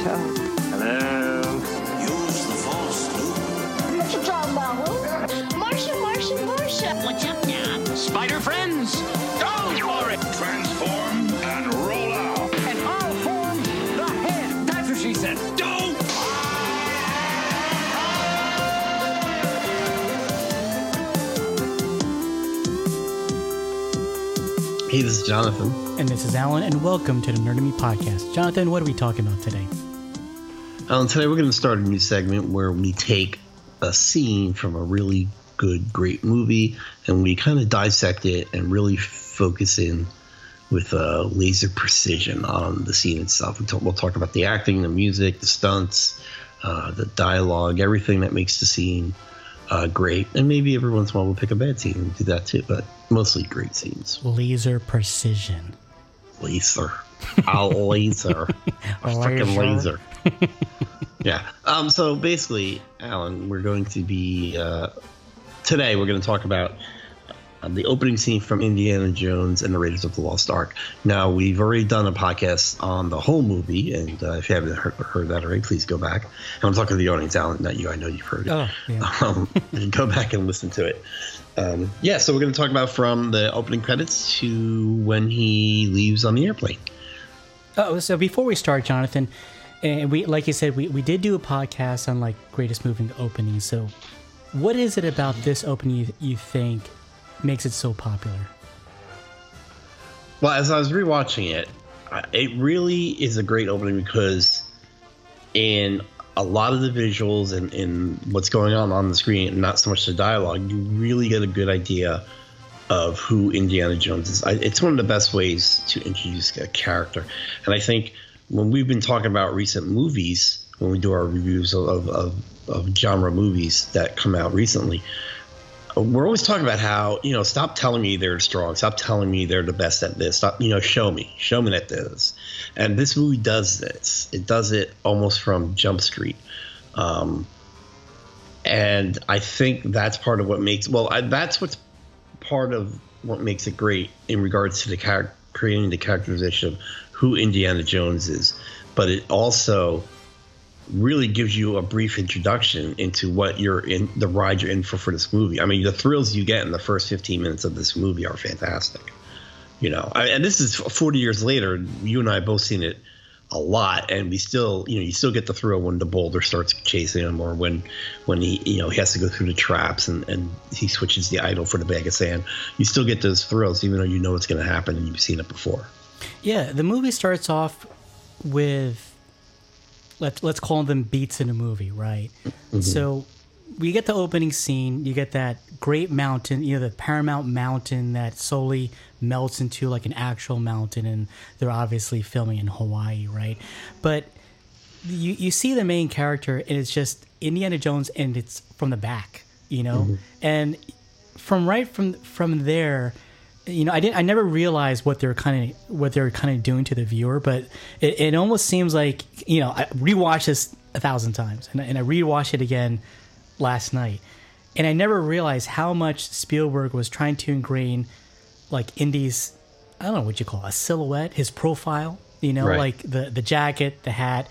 hotel. Hello. Use the false loop. Mr. John Marvel. Marsha. What's up now? Spider friends. Go for it. Transform and roll out. And I'll form the head. That's what she said. Don't. Hey, this is Jonathan. And this is Alan, and welcome to the Nerd to Me Podcast. Jonathan, what are we talking about today? Alan, today we're going to start a new segment where we take a scene from a really good, great movie, and we kind of dissect it and really focus in with laser precision on the scene itself. We'll talk about the acting, the music, the stunts, the dialogue, everything that makes the scene great. And maybe every once in a while we'll pick a bad scene and do that too, but mostly great scenes. Laser precision. Laser. A laser. A freaking laser. Yeah. So basically, Alan, we're going to be today we're going to talk about the opening scene from Indiana Jones and the Raiders of the Lost Ark. Now, we've already done a podcast on the whole movie, and if you haven't heard that already, please go back. And I'm talking to the audience, Alan, not you. I know you've heard it. Oh, yeah. Go back and listen to it. So we're going to talk about from the opening credits to when he leaves on the airplane. Oh, so before we start, Jonathan, and we, like you said, we did do a podcast on like greatest movie opening. So what is it about this opening you think makes it so popular? Well, as I was rewatching it, it really is a great opening because in a lot of the visuals and what's going on the screen, and not so much the dialogue, you really get a good idea of who Indiana Jones is. It's one of the best ways to introduce a character. And I think when we've been talking about recent movies, when we do our reviews of genre movies that come out recently, we're always talking about how, you know, stop telling me they're strong. Stop telling me they're the best at this. Stop, you know, show me that this. And this movie does this. It does it almost from Jump Street. And I think that's part of what makes, that's what's part of what makes it great in regards to the creating the characterization of who Indiana Jones is. But it also really gives you a brief introduction into what you're in, the ride you're in for this movie. I mean, the thrills you get in the first 15 minutes of this movie are fantastic. You know, and this is 40 years later. You and I have both seen it a lot, and we still, you know, you still get the thrill when the boulder starts chasing him, or when he, you know, he has to go through the traps and he switches the idol for the bag of sand. You still get those thrills, even though you know it's going to happen and you've seen it before. Yeah, the movie starts off with, let's call them beats in a movie, right? Mm-hmm. So we get the opening scene. You get that great mountain, you know, the Paramount Mountain that slowly melts into like an actual mountain, and they're obviously filming in Hawaii, right? But you see the main character, and it's just Indiana Jones, and it's from the back, you know? Mm-hmm. And from there, you know, I never realized what they're kind of doing to the viewer, but it almost seems like, you know, I rewatched this 1,000 times, and I rewatched it again last night, and I never realized how much Spielberg was trying to ingrain, like, Indy's, I don't know what you call it, a silhouette, his profile, you know, right, like the jacket, the hat,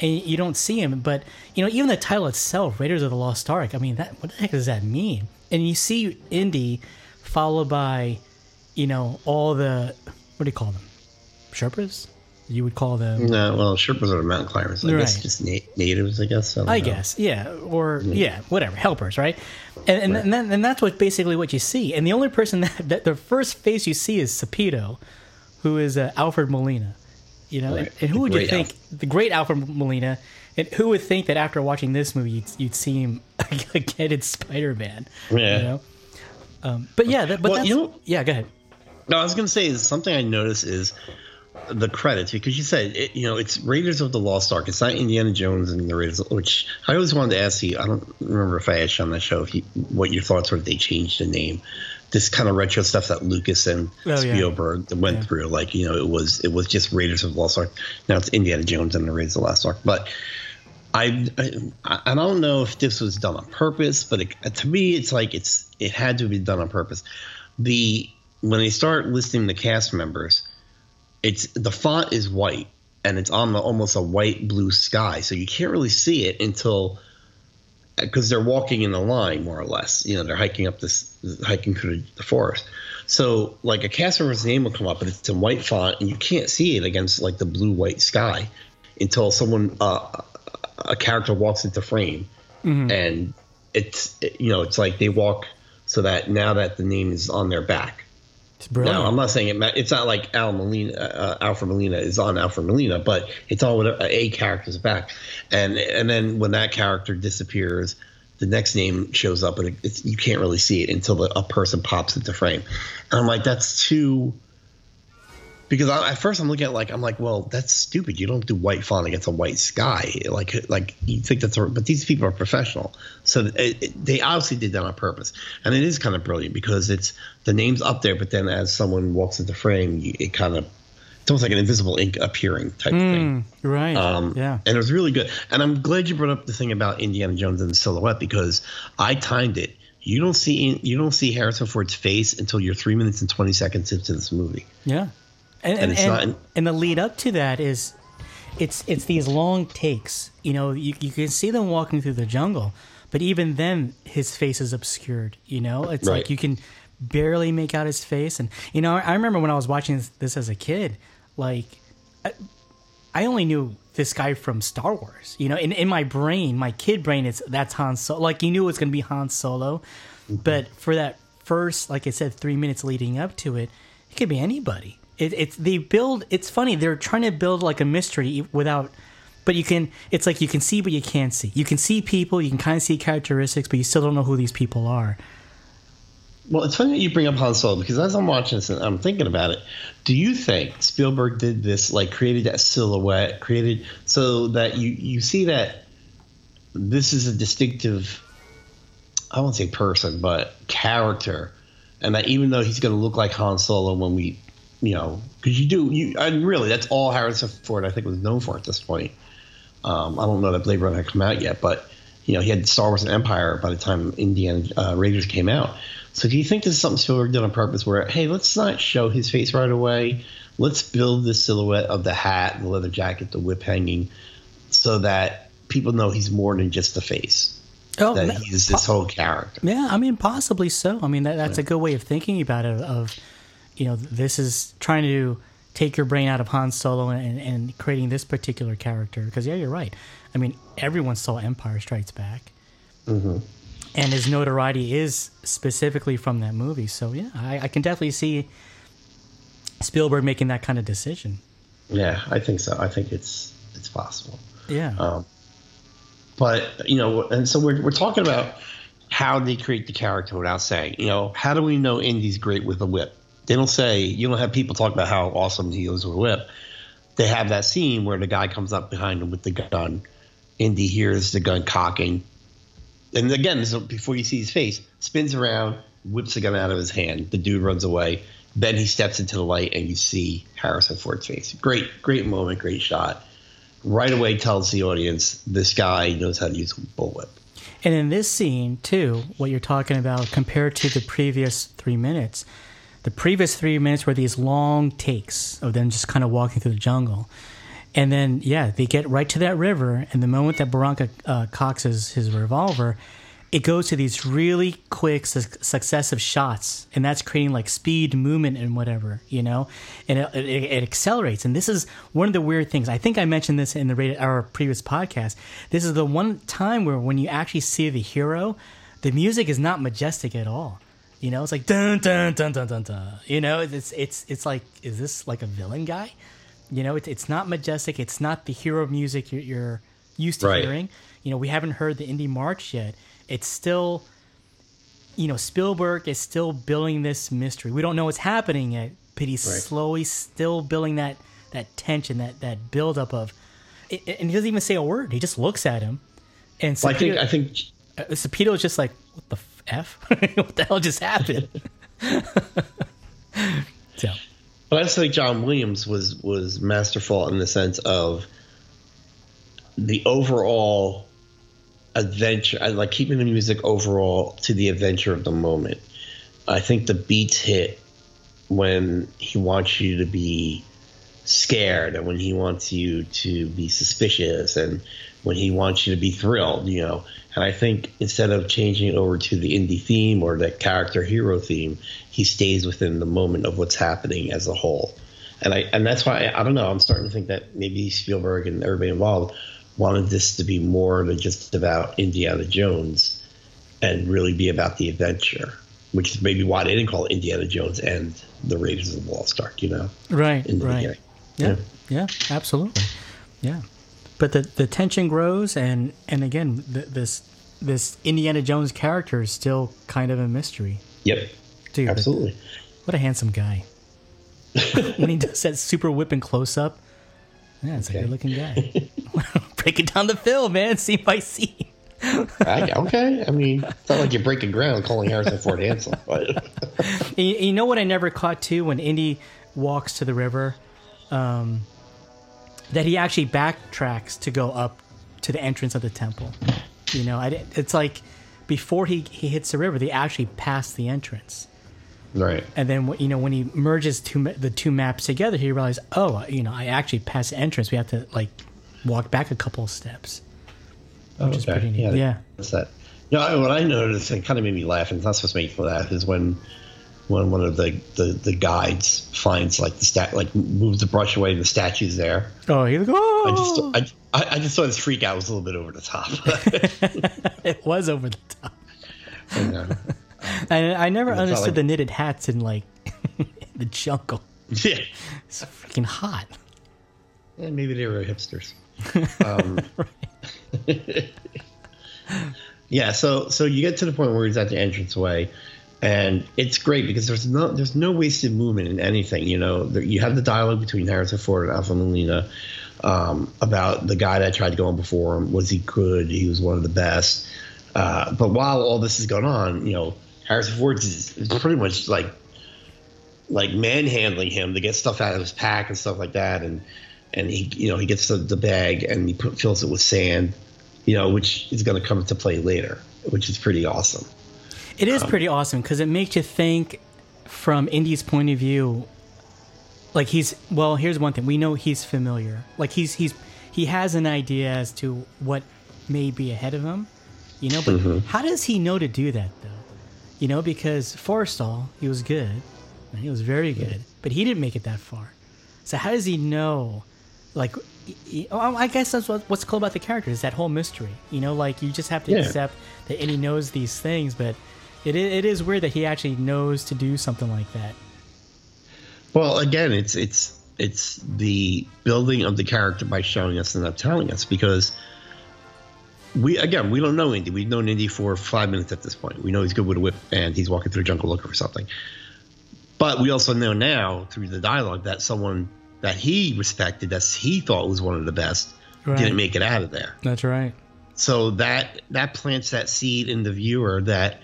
and you don't see him, but you know, even the title itself, Raiders of the Lost Ark, I mean, that, what the heck does that mean? And you see Indy followed by, you know, all the, what do you call them? Sherpas? You would call them? No, well, Sherpas are the mountain climbers. I guess just natives, I guess. I guess, yeah. Or, yeah, whatever. Helpers, right? And right. And that's what basically what you see. And the only person that the first face you see is Satipo, who is Alfred Molina. You know, right. And who would you think, the great Alfred Molina, and who would think that after watching this movie, you'd see him again in Spider-Man? Yeah. You know? But yeah, go ahead. No, I was going to say something I noticed is the credits, because you said, you know, it's Raiders of the Lost Ark. It's not Indiana Jones and the Raiders, which I always wanted to ask you. I don't remember if I asked you on that show what your thoughts were if they changed the name. This kind of retro stuff that Lucas and Spielberg went through, like, you know, it was just Raiders of the Lost Ark. Now it's Indiana Jones and the Raiders of the Lost Ark. But I don't know if this was done on purpose, but to me it's like it had to be done on purpose. When they start listing the cast members, it's the font is white, and it's on almost a white blue sky, so you can't really see it until because they're walking in a line more or less. You know, they're hiking up this hiking through the forest. So like a cast member's name will come up, but it's in white font, and you can't see it against like the blue white sky until someone a character walks into frame, and it's like they walk so that now that the name is on their back. It's brilliant. Now I'm not saying it's not like Alfred Molina is on Alfred Molina, but it's on a character's back, and then when that character disappears, the next name shows up, and it's, you can't really see it until a person pops into frame. And I'm like, that's too. Because at first I'm looking at well, that's stupid. You don't do white font against a white sky. Like you think that's – but these people are professional. So they obviously did that on purpose. And it is kind of brilliant because it's – the name's up there, but then as someone walks into frame, it kind of – it's almost like an invisible ink appearing type thing. Right. Yeah. And it was really good. And I'm glad you brought up the thing about Indiana Jones and the silhouette because I timed it. You don't see Harrison Ford's face until you're 3 minutes and 20 seconds into this movie. Yeah. And the lead up to that is, it's these long takes. You know, you can see them walking through the jungle, but even then, his face is obscured. You know, it's like you can barely make out his face. And you know, I remember when I was watching this as a kid, like I only knew this guy from Star Wars. You know, in my brain, my kid brain, that's Han Solo. Like you knew it was going to be Han Solo, but for that first, like I said, 3 minutes leading up to it, it could be anybody. It's funny. They're trying to build like a mystery without, but it's like you can see, but you can't see. You can see people, you can kind of see characteristics, but you still don't know who these people are. Well, it's funny that you bring up Han Solo because as I'm watching this and I'm thinking about it, do you think Spielberg did this, like created that silhouette, created so that you see that this is a distinctive, I won't say person, but character, and that even though he's going to look like Han Solo when we – you know, because and really that's all Harrison Ford I think was known for at this point. I don't know that Blade Runner had come out yet, but you know he had Star Wars and Empire by the time Indiana Raiders came out. So do you think this is something Spielberg did on purpose? Where hey, let's not show his face right away. Let's build the silhouette of the hat, the leather jacket, the whip hanging, so that people know he's more than just the face. Oh, that he's this whole character. Yeah, I mean possibly so. I mean that's a good way of thinking about it. You know, this is trying to take your brain out of Han Solo and creating this particular character. Because, yeah, you're right. I mean, everyone saw Empire Strikes Back. Mm-hmm. And his notoriety is specifically from that movie. So, yeah, I can definitely see Spielberg making that kind of decision. Yeah, I think so. I think it's possible. Yeah. But, you know, and so we're talking about how they create the character without saying, you know, how do we know Indy's great with a whip? They don't say – you don't have people talk about how awesome he is with a whip. They have that scene where the guy comes up behind him with the gun. Indy hears the gun cocking. And again, this is before you see his face, spins around, whips the gun out of his hand. The dude runs away. Then he steps into the light and you see Harrison Ford's face. Great moment, great shot. Right away tells the audience this guy knows how to use a bullwhip. And in this scene too, what you're talking about compared to the previous 3 minutes – the previous 3 minutes were these long takes of them just kind of walking through the jungle. And then, yeah, they get right to that river. And the moment that Barranca cocks his revolver, it goes to these really quick successive shots. And that's creating like speed, movement, and whatever, you know? And it accelerates. And this is one of the weird things. I think I mentioned this in our previous podcast. This is the one time where when you actually see the hero, the music is not majestic at all. You know, it's like dun dun dun dun dun dun. You know, it's like, is this like a villain guy? You know, it's not majestic. It's not the hero music you're used to hearing. You know, we haven't heard the Indy March yet. It's still, you know, Spielberg is still building this mystery. We don't know what's happening yet, but he's slowly still building that tension, that buildup of, and he doesn't even say a word. He just looks at him, and Satipo, I think Satipo is just like, what the F? What the hell just happened? So. But I just think John Williams was masterful in the sense of the overall adventure, like keeping the music overall to the adventure of the moment. I think the beats hit when he wants you to be scared and when he wants you to be suspicious and when he wants you to be thrilled, you know. And I think instead of changing it over to the indie theme or the character hero theme, he stays within the moment of what's happening as a whole. And that's why, I don't know, I'm starting to think that maybe Spielberg and everybody involved wanted this to be more than just about Indiana Jones and really be about the adventure, which is maybe why they didn't call it Indiana Jones and the Raiders of the Lost Ark, you know? Right, in the beginning. Yeah, absolutely. Yeah. But the tension grows, and again, this Indiana Jones character is still kind of a mystery. Yep, dude, absolutely. What a handsome guy. When he does that super whip and close up, yeah, it's a good-looking guy. Breaking down the film, man, scene by scene. Okay, I mean, it's not like you're breaking ground calling Harrison Ford handsome. But you know what I never caught too, when Indy walks to the river. That he actually backtracks to go up to the entrance of the temple. You know, it's like before he hits the river, they actually pass the entrance. Right. And then, you know, when he merges the two maps together, he realizes, oh, you know, I actually passed the entrance. We have to, like, walk back a couple of steps, which is pretty neat. Yeah. What's that? No, what I noticed, and kind of made me laugh, and it's not supposed to make me laugh, is when one of the guides finds moves the brush away and the statue's there. Oh, he's like, oh! I just saw his freak out was a little bit over the top. It was over the top. And, I never understood the knitted hats in like the jungle. Yeah, it's freaking hot. Yeah, maybe they were hipsters. Yeah, so you get to the point where he's at the entranceway. And it's great because there's no wasted movement in anything. You know, you have the dialogue between Harrison Ford and Alfred Molina about the guy that tried to go on before him. Was he good? He was one of the best. But while all this is going on, you know, Harrison Ford is pretty much like manhandling him to get stuff out of his pack and stuff like that. And he, you know, he gets the bag and he fills it with sand, you know, which is going to come into play later, which is pretty awesome. It is pretty awesome because it makes you think from Indy's point of view. Like here's one thing we know: he's familiar. Like he has an idea as to what may be ahead of him, you know. But how does he know to do that though? You know, because Forrestal, he was good, and he was very good, but he didn't make it that far. So how does he know? Like, I guess that's what's cool about the character is that whole mystery. You know, like you just have to accept that Indy knows these things, but. It is weird that he actually knows to do something like that. Well, again, it's the building of the character by showing us and not telling us because we don't know Indy. We've known Indy for 5 minutes at this point. We know he's good with a whip and he's walking through a jungle looking for something. But we also know now through the dialogue that someone that he respected, that he thought was one of the best, didn't make it out of there. That's right. So that plants that seed in the viewer that.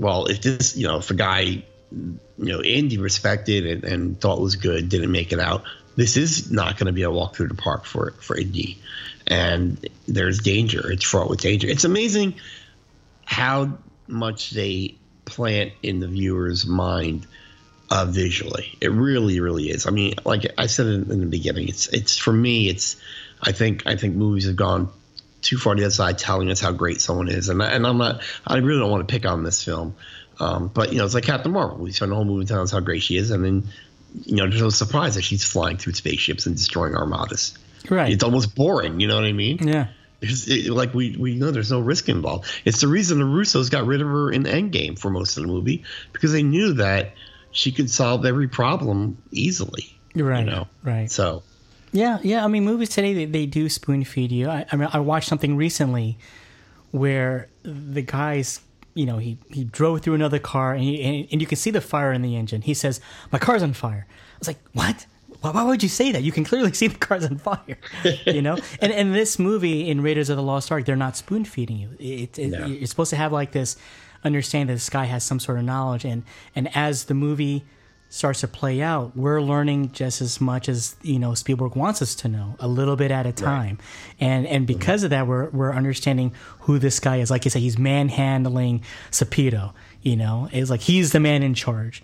Well, if a guy, you know, Indy respected and thought was good, didn't make it out, this is not going to be a walk through the park for Indy. And there's danger. It's fraught with danger. It's amazing how much they plant in the viewer's mind visually. It really, really is. I mean, like I said in the beginning, it's for me, I think movies have gone too far to the other side telling us how great someone is. And I really don't want to pick on this film. But, you know, it's like Captain Marvel. We spend the whole movie telling us how great she is. And then, you know, there's no surprise that she's flying through spaceships and destroying armadas. Right. It's almost boring. You know what I mean? Yeah. We know there's no risk involved. It's the reason the Russos got rid of her in Endgame for most of the movie because they knew that she could solve every problem easily. Right. You know? Right. So. Yeah. I mean, movies today, they do spoon feed you. I watched something recently where the guy's, you know, he drove through another car and you can see the fire in the engine. He says, "My car's on fire." I was like, "What? Why would you say that? You can clearly see the car's on fire," you know? And this movie in Raiders of the Lost Ark, they're not spoon feeding you. You're supposed to have like this understanding that this guy has some sort of knowledge. And as the movie starts to play out, we're learning just as much as, you know, Spielberg wants us to know, a little bit at a time. Right. And because of that, we're understanding who this guy is. Like you said, he's manhandling Satipo, you know, it's like he's the man in charge.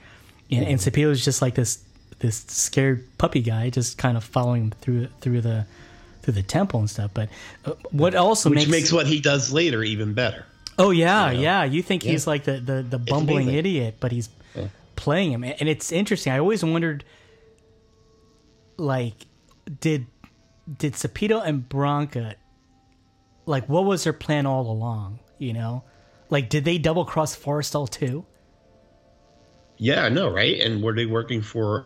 And Satipo is just like this this scared puppy guy just kind of following him through the temple and stuff. But what also makes what he does later even better. Oh yeah, you know? Yeah. You think he's like the bumbling idiot, but he's playing him, and it's interesting. I always wondered, like, did Satipo and Barranca, like, what was their plan all along? You know, like, did they double cross Forrestal too? Yeah, I know, right? And were they working for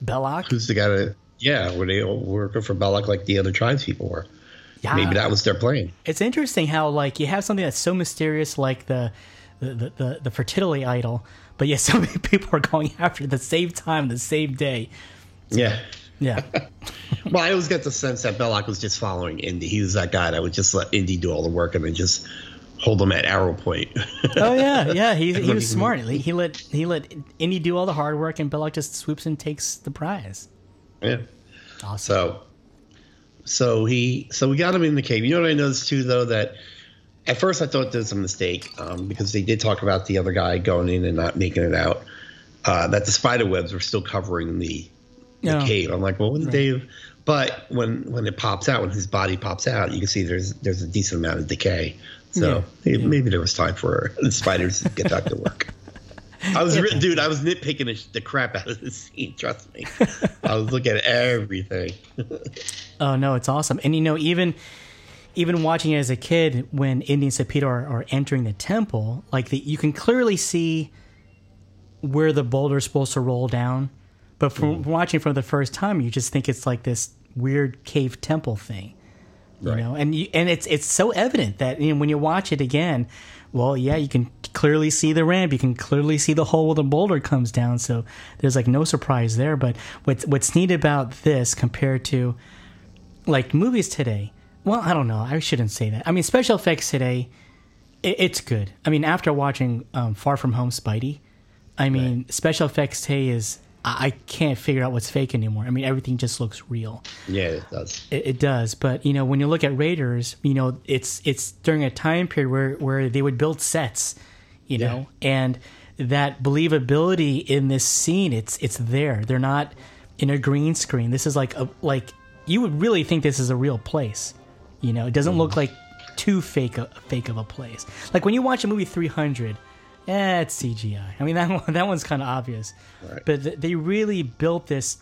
Belloq? Who's the guy that? Yeah, were they working for Belloq like the other tribes people were? Yeah. Maybe that was their plan. It's interesting how, like, you have something that's so mysterious, like the fertility idol, but yet so many people are going after it at the same time, the same day. Yeah. Yeah. Well, I always get the sense that Belloq was just following Indy. He was that guy that would just let Indy do all the work and then just hold him at arrow point. Oh yeah, yeah. He was smart. He let Indy do all the hard work, and Belloq just swoops and takes the prize. Yeah. Awesome. So we got him in the cave. You know what I noticed too, though, that at first I thought there was a mistake because they did talk about the other guy going in and not making it out. That the spider webs were still covering the cave. I'm like, well, wouldn't they have? But when it pops out, when his body pops out, you can see there's a decent amount of decay. So maybe there was time for the spiders to get back to work. I was nitpicking the crap out of this scene. Trust me, I was looking at everything. Oh no, it's awesome. And you know, even watching it as a kid, when Indy and Satipo are entering the temple, like you can clearly see where the boulder's supposed to roll down. But from watching for the first time, you just think it's like this weird cave temple thing, you know. And it's so evident that, you know, when you watch it again, well, yeah, you can clearly see the ramp, you can clearly see the hole where the boulder comes down. So there's like no surprise there. But what's neat about this compared to like movies today, well, I don't know, I shouldn't say that. I mean, special effects today, it's good. I mean, after watching Far From Home, Spidey, I mean, special effects today is, I can't figure out what's fake anymore. I mean, everything just looks real. Yeah, it does. It does. But, you know, when you look at Raiders, you know, it's during a time period where they would build sets, you know, and that believability in this scene, it's there. They're not in a green screen. This is like you would really think this is a real place. You know, it doesn't look like too fake of a place. Like when you watch a movie 300, it's CGI. I mean, that one's kind of obvious. Right. But they really built this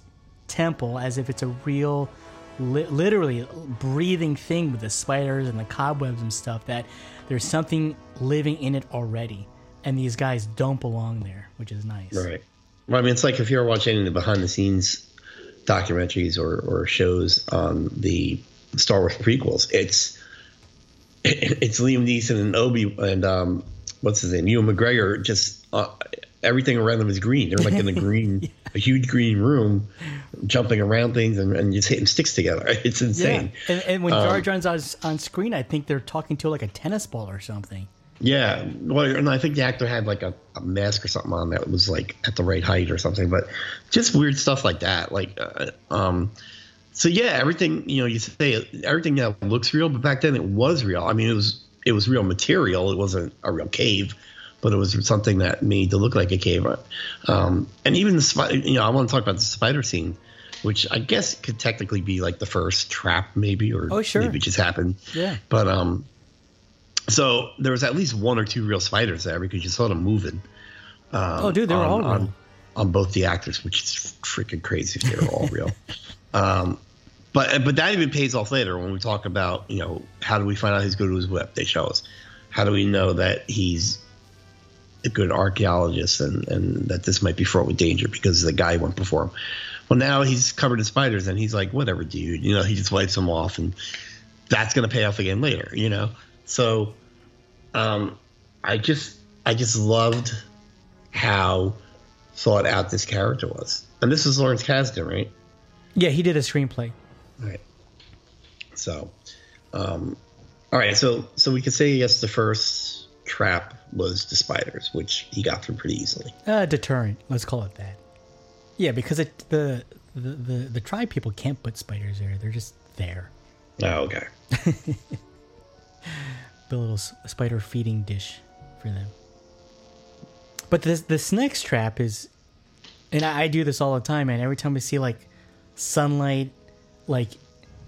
temple as if it's a real, literally breathing thing with the spiders and the cobwebs and stuff, that there's something living in it already. And these guys don't belong there, which is nice. Right. Well, I mean, it's like if you're watching any of the behind-the-scenes documentaries or shows on the Star Wars prequels, it's Liam Neeson and Obi and what's his name? Ewan McGregor, just everything around them is green. They're like in a huge green room, jumping around things and just hitting sticks together. It's insane. Yeah. And when Jar Jar's on screen, I think they're talking to like a tennis ball or something. Yeah. Well, and I think the actor had like a mask or something on that was like at the right height or something, but just weird stuff like that. Like, so yeah, everything, you know, you say everything now looks real, but back then it was real. I mean, it was real material. It wasn't a real cave, but it was something that made to look like a cave. And even the spider, you know, I want to talk about the spider scene, which I guess could technically be like the first trap, maybe, or maybe it just happened. Yeah. But so there was at least one or two real spiders there because you saw them moving. Dude, they were all real. On both the actors, which is freaking crazy if they were all real. But that even pays off later when we talk about, you know, how do we find out he's good at his whip? They show us. How do we know that he's a good archaeologist and that this might be fraught with danger because the guy went before him? Well, now he's covered in spiders and he's like, whatever, dude. You know, he just wipes them off, and that's going to pay off again later, you know. So I just loved how thought out this character was. And this is Lawrence Kasdan, right? Yeah, he did a screenplay. All right. So, all right. So we can say, yes, the first trap was the spiders, which he got through pretty easily. Deterrent. Let's call it that. Yeah, because the tribe people can't put spiders there. They're just there. Oh, okay. The little spider feeding dish for them. But this next trap is And I do this all the time, man. Every time we see, like, sunlight, like,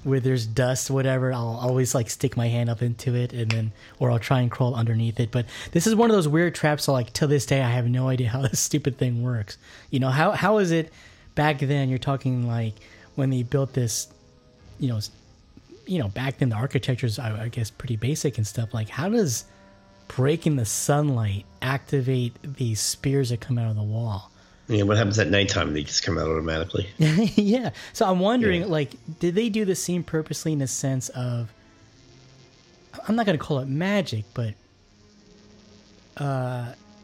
where there's dust, whatever, I'll always, like, stick my hand up into it, and then, or I'll try and crawl underneath it. But this is one of those weird traps that, like, till this day, I have no idea how this stupid thing works. You know, how is it back then? You're talking, like, when they built this, you know, back then the architecture's, I guess, pretty basic and stuff. Like, how does breaking the sunlight activate these spears that come out of the wall? Yeah, what happens at nighttime? They just come out automatically. Yeah. So I'm wondering, like, did they do the scene purposely in a sense of, I'm not going to call it magic, but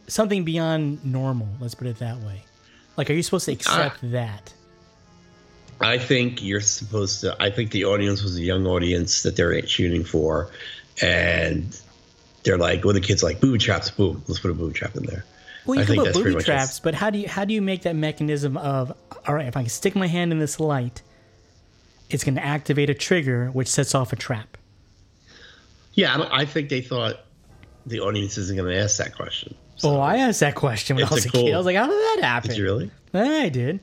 something beyond normal, let's put it that way. Like, are you supposed to accept that? I think you're supposed to, I think the audience was a young audience that they're shooting for, and they're like, well, the kid's like, booby traps, boom, let's put a booby trap in there. Well, you can put booby traps, but how do you make that mechanism of, all right, if I can stick my hand in this light, it's going to activate a trigger which sets off a trap? Yeah, I think they thought the audience isn't going to ask that question. So I asked that question when I was a kid. I was like, how did that happen? Did you really? I did.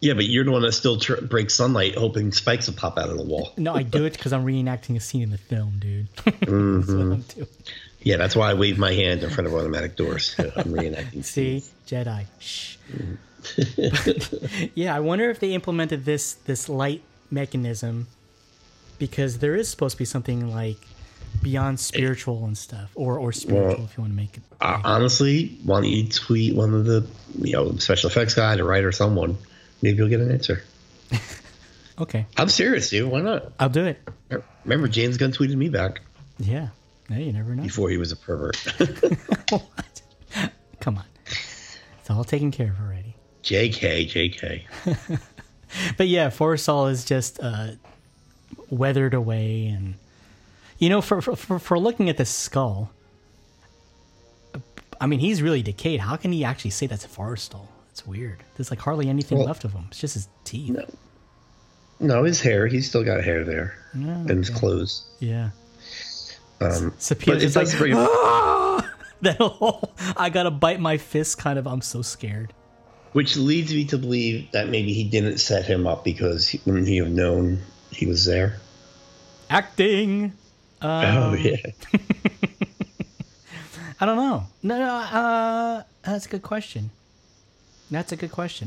Yeah, but you're the one that still breaks sunlight, hoping spikes will pop out of the wall. No, I do it because I'm reenacting a scene in the film, dude. Mm-hmm. That's what I'm doing. Yeah, that's why I wave my hand in front of automatic doors. So I'm reenacting. See, scenes. Jedi. Shh. But, yeah, I wonder if they implemented this light mechanism, because there is supposed to be something like beyond spiritual and stuff, or spiritual, well, if you want to make it. Honestly, why don't you tweet one of the special effects guy, the writer, someone? Maybe you'll get an answer. Okay. I'm serious, dude. Why not? I'll do it. Remember, James Gunn tweeted me back. Yeah. No, you never know. Before he was a pervert. What? Come on. It's all taken care of already. JK. But yeah, Forrestal is just weathered away. And, for looking at the skull, I mean, he's really decayed. How can he actually say that's Forrestal? It's weird. There's like hardly anything left of him. It's just his teeth. No, his hair. He's still got hair there. Oh, and his clothes. Yeah. Satipo is like, that whole I gotta bite my fist kind of, I'm so scared. Which leads me to believe that maybe he didn't set him up, because he wouldn't have known he was there. Acting. Oh yeah. I don't know. No. That's a good question.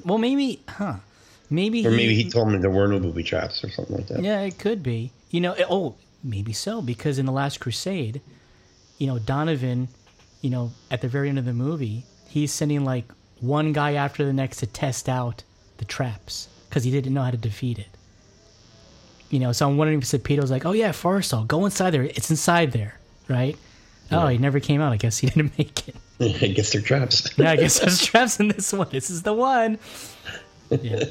Well, maybe, Or maybe he told me there were no booby traps or something like that. Yeah, it could be. Maybe so, because in The Last Crusade, Donovan, at the very end of the movie, he's sending like one guy after the next to test out the traps because he didn't know how to defeat it. So I'm wondering if Satipo's like, oh yeah, Forrestal, go inside there. It's inside there, right? Yeah. Oh, he never came out. I guess he didn't make it. I guess they're traps. Yeah, I guess there's traps in this one. This is the one. Yeah.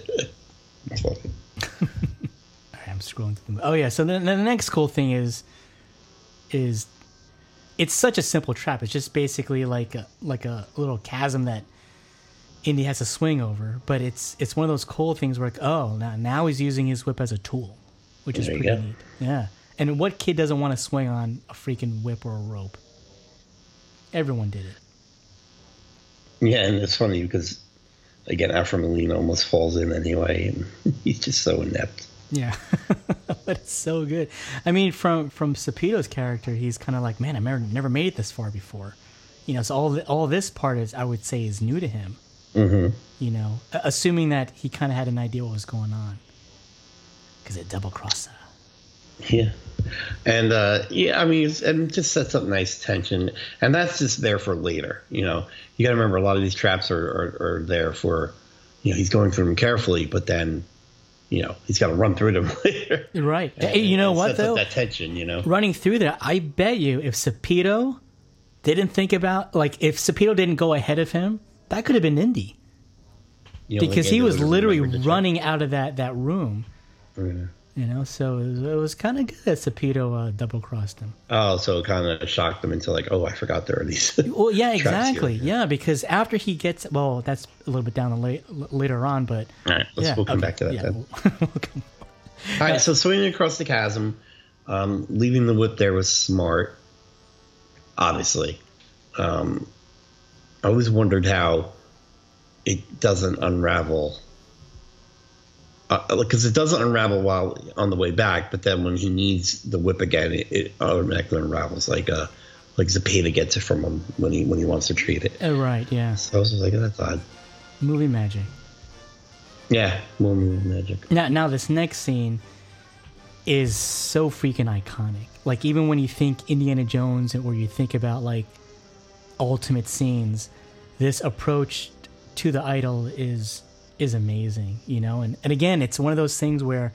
That's funny. All right, I'm scrolling through. Oh yeah. So the next cool thing is it's such a simple trap. It's just basically like a little chasm that Indy has to swing over. But it's one of those cool things where, like, oh, now he's using his whip as a tool, which is pretty neat. Yeah. And what kid doesn't want to swing on a freaking whip or a rope? Everyone did it. Yeah, and it's funny because, again, Alfred Molina almost falls in anyway, and he's just so inept. Yeah, but it's so good. I mean, from Satipo's character, he's kind of like, man, I never made it this far before. So all this part is, I would say, is new to him. Mm-hmm. Assuming that he kind of had an idea what was going on, because it double-crossed that. Yeah. And, it just sets up nice tension. And that's just there for later. You got to remember, a lot of these traps are there for, he's going through them carefully, but then, he's got to run through them later. Right. And, what, though? That tension, Running through that, I bet you if Satipo didn't think about, like, if Satipo didn't go ahead of him, that could have been Indy. Because he was literally running out of that room. Yeah. So it was kind of good that Satipo double-crossed him. Oh, so it kind of shocked them into like, oh, I forgot there were these. Well, yeah, exactly. Yeah, because after he gets, well, that's a little bit down the later on, but. All right, we'll come back to that then. All right, so swinging across the chasm, leaving the whip there was smart, obviously. I always wondered how it doesn't unravel. Because it doesn't unravel while on the way back, but then when he needs the whip again, it automatically unravels, like Zepeda gets it from him when he wants to treat it. Oh, right, yeah. So I was like, that's odd. Movie magic. Yeah, movie magic. Now this next scene is so freaking iconic. Like, even when you think Indiana Jones or you think about, like, ultimate scenes, this approach to the idol is amazing, you know? And again, it's one of those things where,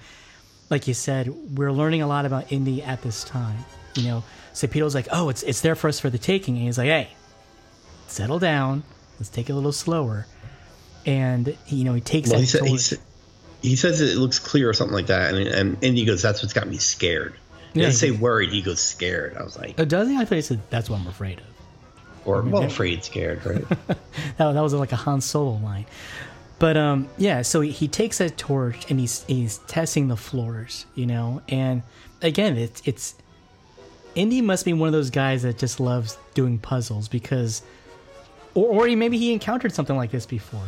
like you said, we're learning a lot about Indy at this time, you know? Sapito's like, oh, it's there for us for the taking. And he's like, hey, settle down. Let's take it a little slower. And, you know, he takes it. He says it looks clear or something like that. And Indy goes, that's what's got me scared. Yeah, he didn't say worried. He goes scared. I was like, oh, does he? I thought he said, that's what I'm afraid of. Or, well, afraid, scared, right? that was like a Han Solo line. But yeah, so he takes that torch and he's testing the floors, you know. And again, it's Indy must be one of those guys that just loves doing puzzles because, or maybe he encountered something like this before,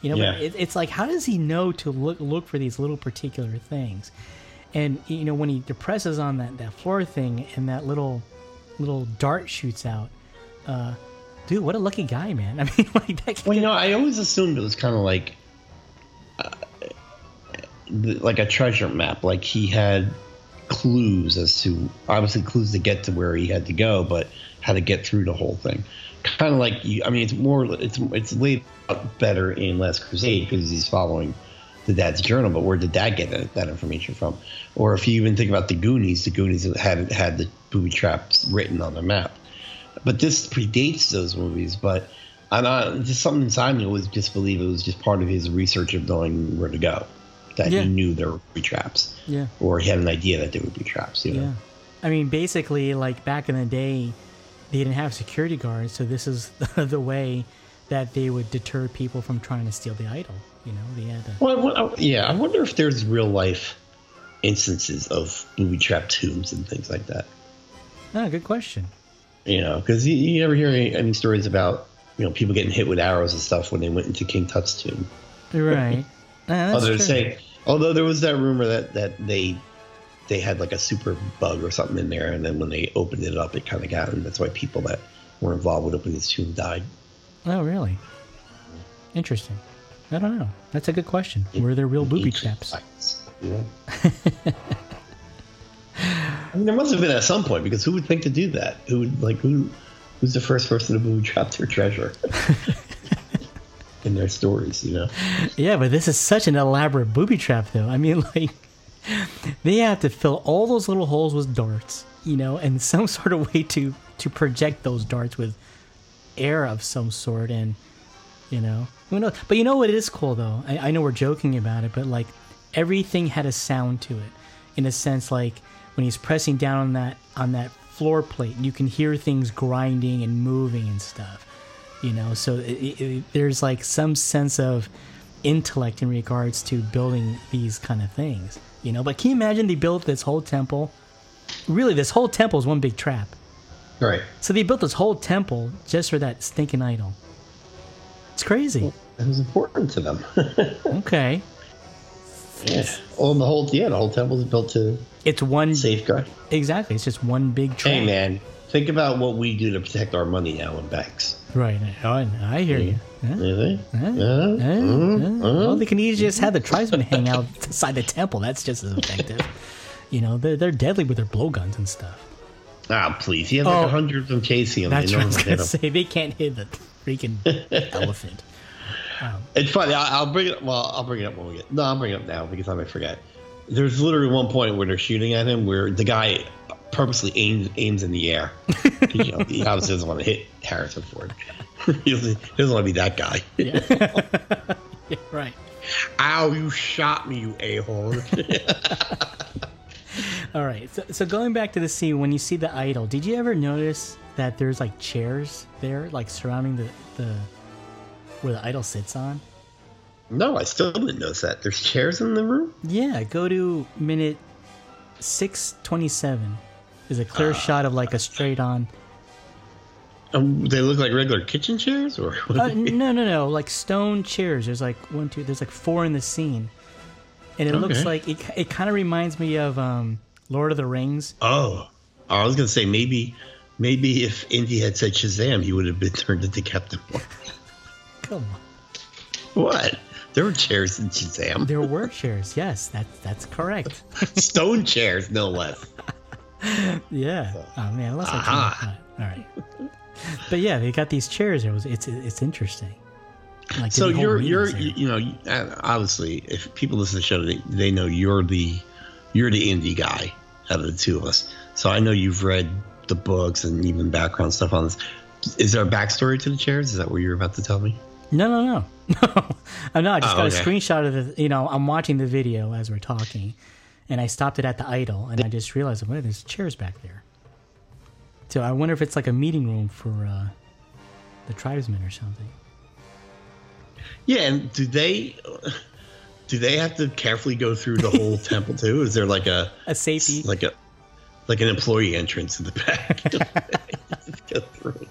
you know. Yeah. But it's like, how does he know to look for these little particular things? And you know, when he depresses on that floor thing and that little dart shoots out. Dude, what a lucky guy, man. I mean, like that. Well, you know, I always assumed it was kind of like a treasure map. Like he had clues as to, obviously clues to get to where he had to go, but how to get through the whole thing. Kind of like, I mean, it's laid out better in Last Crusade because he's following the dad's journal. But where did dad get that information from? Or if you even think about the Goonies had the booby traps written on the map. But this predates those movies, but just something inside me always just believed it was just part of his research of knowing where to go, that he knew there would be traps, or he had an idea that there would be traps, you know? Yeah. I mean, basically, like, back in the day, they didn't have security guards, so this is the way that they would deter people from trying to steal the idol, you know? They had I wonder if there's real-life instances of booby-trap tombs and things like that. Oh, good question. You know, because you never hear any stories about, you know, people getting hit with arrows and stuff when they went into King Tut's tomb. Right. Although there was that rumor that they had like a super bug or something in there, and then when they opened it up, it kind of got in. That's why people that were involved with opening this tomb died. Oh, really? Interesting. I don't know. That's a good question. Were there real booby traps? Yeah. I mean, there must have been at some point, because who would think to do that? Who's the first person to booby trap their treasure in their stories, you know? Yeah, but this is such an elaborate booby trap, though. I mean, like, they have to fill all those little holes with darts, you know, and some sort of way to project those darts with air of some sort, and, you know, who knows? But you know what is cool, though? I know we're joking about it, but, like, everything had a sound to it, in a sense, like, when he's pressing down on that floor plate, you can hear things grinding and moving and stuff, you know. So there's like some sense of intellect in regards to building these kind of things, you know. But can you imagine they built this whole temple? Really, this whole temple is one big trap. Right. So they built this whole temple just for that stinking idol. It's crazy. Well, it was important to them. Okay. Yeah. Well, the whole temple is built to. It's one safeguard. Exactly. It's just one big trap. Hey, man, think about what we do to protect our money now in banks. Right. I hear you. Really? Well, the Canadians just had the tribesmen hang out inside the temple. That's just as effective. You know, they're deadly with their blowguns and stuff. Ah, please. You have like 100 of them. That's what I was going to say. They can't hit the freaking elephant. It's funny. I'll bring it up. Well, I'll bring it up when we get. No, I'll bring it up now because I might forget. There's literally one point where they're shooting at him where the guy purposely aims in the air. You know, he obviously doesn't want to hit Harrison Ford. He doesn't want to be that guy. Yeah. Yeah, right. Ow, you shot me, you a-hole. All right. So going back to the scene, when you see the idol, did you ever notice that there's like chairs there, like surrounding the where the idol sits on? No, I still didn't notice that. There's chairs in the room? Yeah, go to minute 6:27. There's a clear shot of like a straight on They look like regular kitchen chairs, or no, like stone chairs. There's like one, two. There's like four in the scene, and it looks like it. It kind of reminds me of Lord of the Rings. Oh, I was gonna say maybe if Indy had said Shazam, he would have been turned into Captain Marvel. Come on. What? There were chairs in Shazam. There were chairs. Yes, that's correct. Stone chairs, no less. Yeah. Oh man, I lost my time. All right. But yeah, they got these chairs. It's interesting. Like, so you know, obviously, if people listen to the show, they know you're the indie guy out of the two of us. So I know you've read the books and even background stuff on this. Is there a backstory to the chairs? Is that what you're about to tell me? No. I'm not. I just got a screenshot of the. You know, I'm watching the video as we're talking, and I stopped it at the idol, and I just realized, wait, there's chairs back there. So I wonder if it's like a meeting room for the tribesmen or something. Yeah, and do they have to carefully go through the whole temple too? Is there like a safety, like an employee entrance in the back? Go through.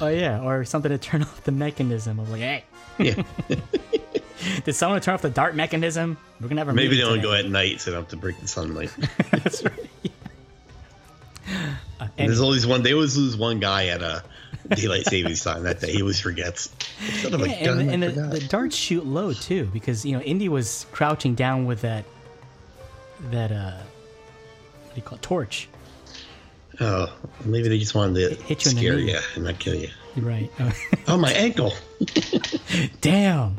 Oh yeah, or something to turn off the mechanism. I'm like, hey, yeah. Did someone turn off the dart mechanism? We're gonna have a maybe they only go at night, so they don't have to break the sunlight. That's right. Yeah. And there's always one. They always lose one guy at a daylight savings time that day. He always forgets. And the darts shoot low too, because you know Indy was crouching down with that what do you call it, torch? Oh, maybe they just wanted to hit you scare you and not kill you. Right. Oh, my ankle! Damn.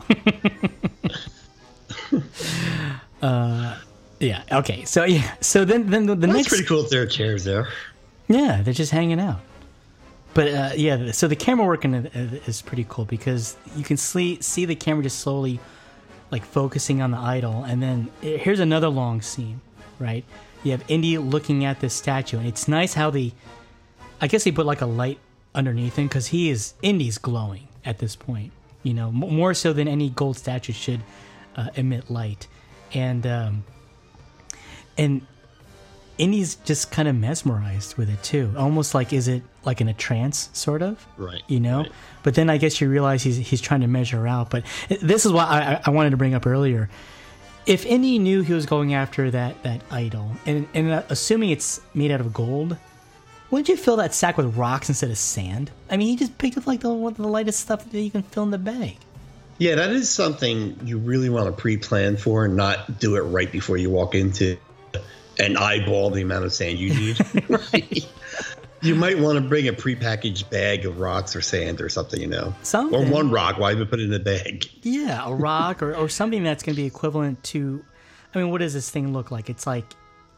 Yeah. Okay. So yeah. So then the next. That's pretty cool. If there are chairs there. Yeah, they're just hanging out. But yeah, so the camera work is pretty cool because you can see the camera just slowly like focusing on the idol. And then here's another long scene, right? You have Indy looking at this statue. And it's nice how I guess they put like a light underneath him because Indy's glowing at this point. You know, more so than any gold statue should emit light. And Indy's just kind of mesmerized with it too, almost like is it like in a trance sort of, right? You know, right. But then I guess you realize he's trying to measure her out. But this is what I wanted to bring up earlier. If Indy knew he was going after that idol, and assuming it's made out of gold, wouldn't you fill that sack with rocks instead of sand? I mean, he just picked up like one of the lightest stuff that you can fill in the bag. Yeah, that is something you really want to pre-plan for and not do it right before you walk into. And eyeball the amount of sand you need. Right. You might want to bring a prepackaged bag of rocks or sand or something, you know. Something. Or one rock. Why even put it in a bag? Yeah, a rock or something that's going to be equivalent to. I mean, what does this thing look like? It's like,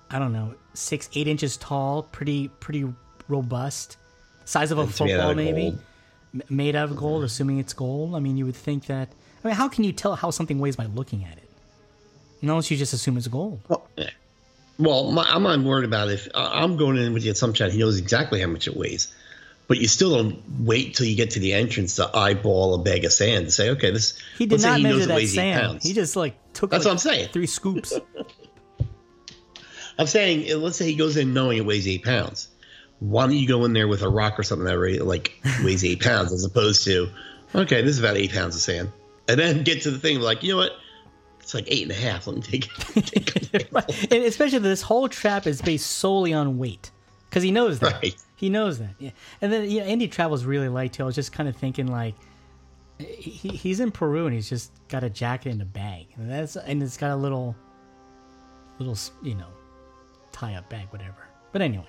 I don't know, 6-8 inches tall, pretty robust, size of a football maybe, made out of gold. Mm-hmm. Assuming it's gold. I mean, you would think that. I mean, how can you tell how something weighs by looking at it? Unless you just assume it's gold. Well, yeah. Well, I'm worried about if I'm going in with the assumption he knows exactly how much it weighs, but you still don't wait till you get to the entrance to eyeball a bag of sand and say, "Okay, this." He did not measure that sand. He just like took. That's what I'm saying. 3 scoops. I'm saying, let's say he goes in knowing it weighs 8 pounds. Why don't you go in there with a rock or something that like weighs 8 pounds, as opposed to, okay, this is about 8 pounds of sand, and then get to the thing like, you know what? It's like 8.5. Let me take it. Right. And especially this whole trap is based solely on weight, because he knows that. Right. He knows that. Yeah. And then you know, Indy travels really light too. I was just kind of thinking like, he's in Peru and he's just got a jacket and a bag, and it's got a little you know, tie up bag, whatever. But anyway.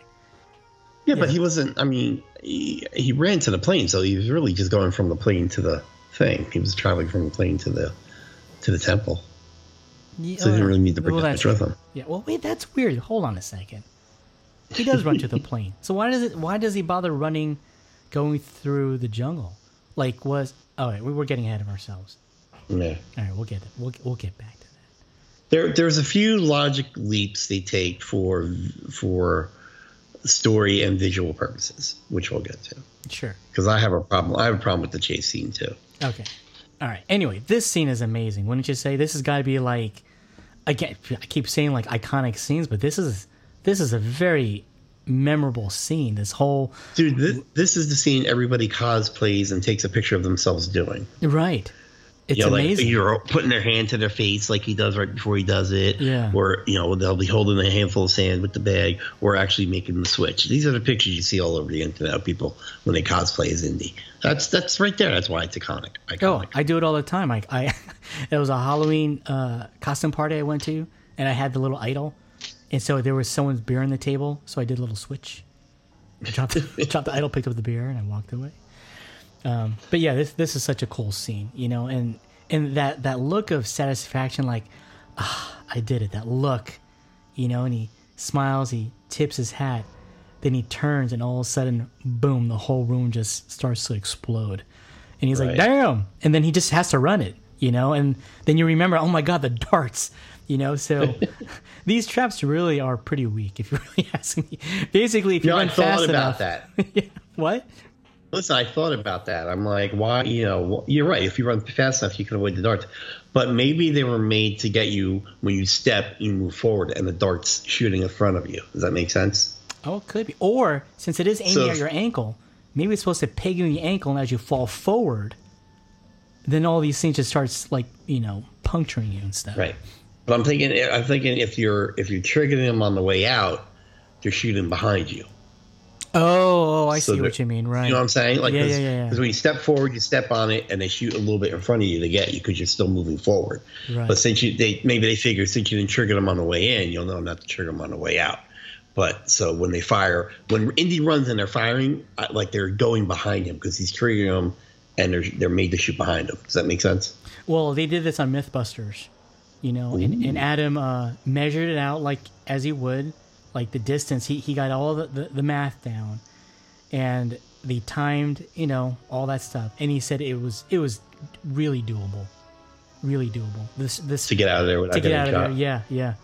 Yeah, but he wasn't. I mean, he ran to the plane, so he was really just going from the plane to the thing. He was traveling from the plane to the temple. Yeah, so he didn't really need to bring that much with him. Yeah. Well, wait, that's weird. Hold on a second. He does run to the plane. So why does he bother going through the jungle? Like we were getting ahead of ourselves. Yeah. All right, we'll get back to that. There's a few logic leaps they take for story and visual purposes, which we'll get to. Sure. Because I have a problem. with the chase scene too. Okay. All right. Anyway, this scene is amazing. Wouldn't you say? This has got to be like, again, I keep saying like iconic scenes, but this is a very memorable scene. This whole dude, this is the scene everybody cosplays and takes a picture of themselves doing. Right. It's amazing. Like, you're putting their hand to their face like he does right before he does it. Yeah. Or, you know, they'll be holding a handful of sand with the bag or actually making the switch. These are the pictures you see all over the internet of people when they cosplay as indie. That's right there. That's why it's iconic. Oh, I do it all the time. I it was a Halloween costume party I went to, and I had the little idol. And so there was someone's beer on the table, so I did a little switch. I dropped the idol, picked up the beer, and I walked away. But yeah, this is such a cool scene, you know, and that look of satisfaction, like, I did it, that look, you know, and he smiles, he tips his hat, then he turns, and all of a sudden, boom, the whole room just starts to explode. And he's like, damn! And then he just has to run it, you know, and then you remember, oh my God, the darts, you know, so these traps really are pretty weak, if you're really asking me. Basically, if you run fast enough. What? Listen, I thought about that. I'm like, why? You know, you're right. If you run fast enough, you can avoid the darts. But maybe they were made to get you when you step, you move forward, and the dart's shooting in front of you. Does that make sense? Oh, it could be. Or since it is aiming at your ankle, maybe it's supposed to peg you in the ankle, and as you fall forward, then all these things just starts like, you know, puncturing you and stuff. Right. But I'm thinking if you're triggering them on the way out, they're shooting behind you. Oh, I see what you mean, right. You know what I'm saying? Like, because when you step forward, you step on it, and they shoot a little bit in front of you to get you because you're still moving forward. Right. But since they figure since you didn't trigger them on the way in, you'll know not to trigger them on the way out. But so when they fire, when Indy runs and they're firing, like they're going behind him because he's triggering them, and they're made to shoot behind him. Does that make sense? Well, they did this on MythBusters, you know, and Adam measured it out like as he would. Like the distance, he got all the math down, and they timed, you know, all that stuff. And he said it was really doable. This to get out of there without getting shot. Yeah.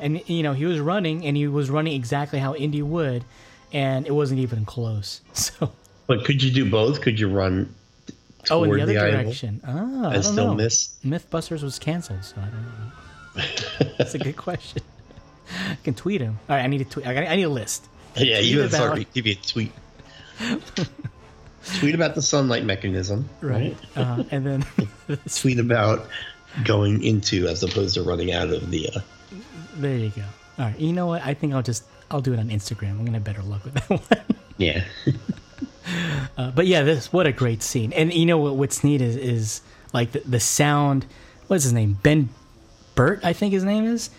And you know, he was running exactly how Indy would, and it wasn't even close. So, but could you do both? Could you run? Oh, in the other direction. Oh, I still miss. MythBusters was canceled, so I don't know. That's a good question. I can tweet him. All right, I need a tweet. I need a list. Yeah, give you a tweet. Tweet about the sunlight mechanism, right? And then tweet about going into as opposed to running out of the. There you go. All right, you know what? I think I'll do it on Instagram. I'm gonna have better luck with that one. Yeah. But yeah, what a great scene. And you know what's neat is like the sound. What's his name? Ben Burtt, I think his name is.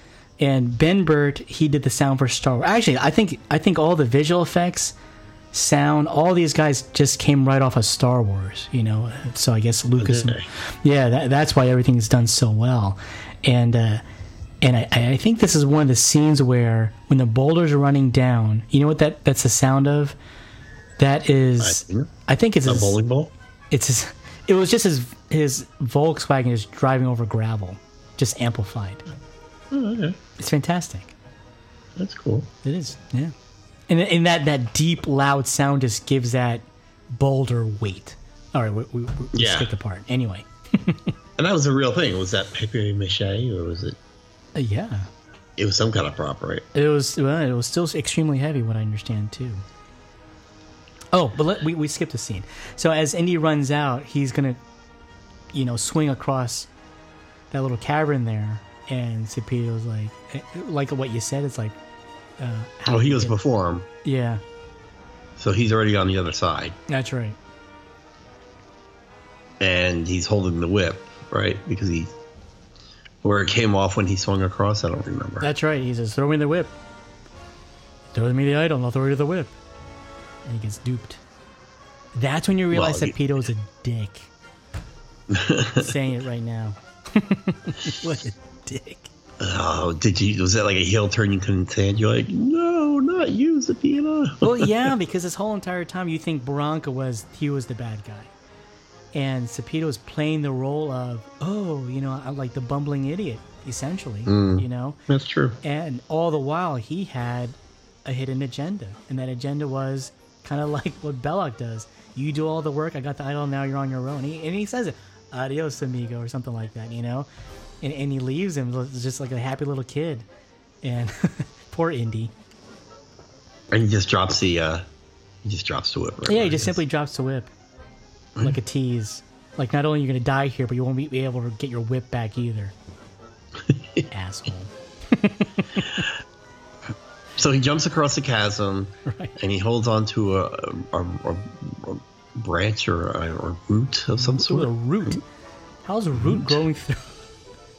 And Ben Burtt, he did the sound for Star Wars. Actually, I think all the visual effects, sound, all these guys just came right off of Star Wars, you know. So I guess Lucas, that's why everything's done so well. And I think this is one of the scenes where when the boulders are running down, you know what that's the sound of? That is, I think it's a bowling ball. It was just his Volkswagen just driving over gravel, just amplified. Oh, okay. It's fantastic. That's cool. It is, yeah. And that deep, loud sound just gives that boulder weight. All right, we skipped the part. Anyway. And that was a real thing. Was that papier-mâché or was it? Yeah. It was some kind of prop, right? It was still extremely heavy, what I understand, too. Oh, but we skipped a scene. So as Indy runs out, he's going to, you know, swing across that little cavern there. And Satipo's like what you said, it's like... he was before him. Yeah. So he's already on the other side. That's right. And he's holding the whip, right? Because where it came off when he swung across, I don't remember. That's right. He says, throw me the whip. Throw me the idol, and I'll throw you the whip. And he gets duped. That's when you realize Satipo's a dick. I'm saying it right now. What a dick. Oh, was that like a heel turn you couldn't stand? You're like, no, not you, Satipo. Well, yeah, because this whole entire time you think Barranca was the bad guy. And Satipo was playing the role of, oh, you know, I'm like the bumbling idiot, essentially, you know? That's true. And all the while he had a hidden agenda. And that agenda was kind of like what Belloq does. You do all the work, I got the idol, now you're on your own. And he says it. Adios, amigo, or something like that, you know? And he leaves him just like a happy little kid. And poor Indy. And he just drops the whip. Right, yeah, he just simply drops the whip. Mm-hmm. Like a tease. Like, not only are you going to die here, but you won't be able to get your whip back either. Asshole. So he jumps across the chasm, right, and he holds onto a branch or a root of some sort. Ooh, a root? How's a root growing through?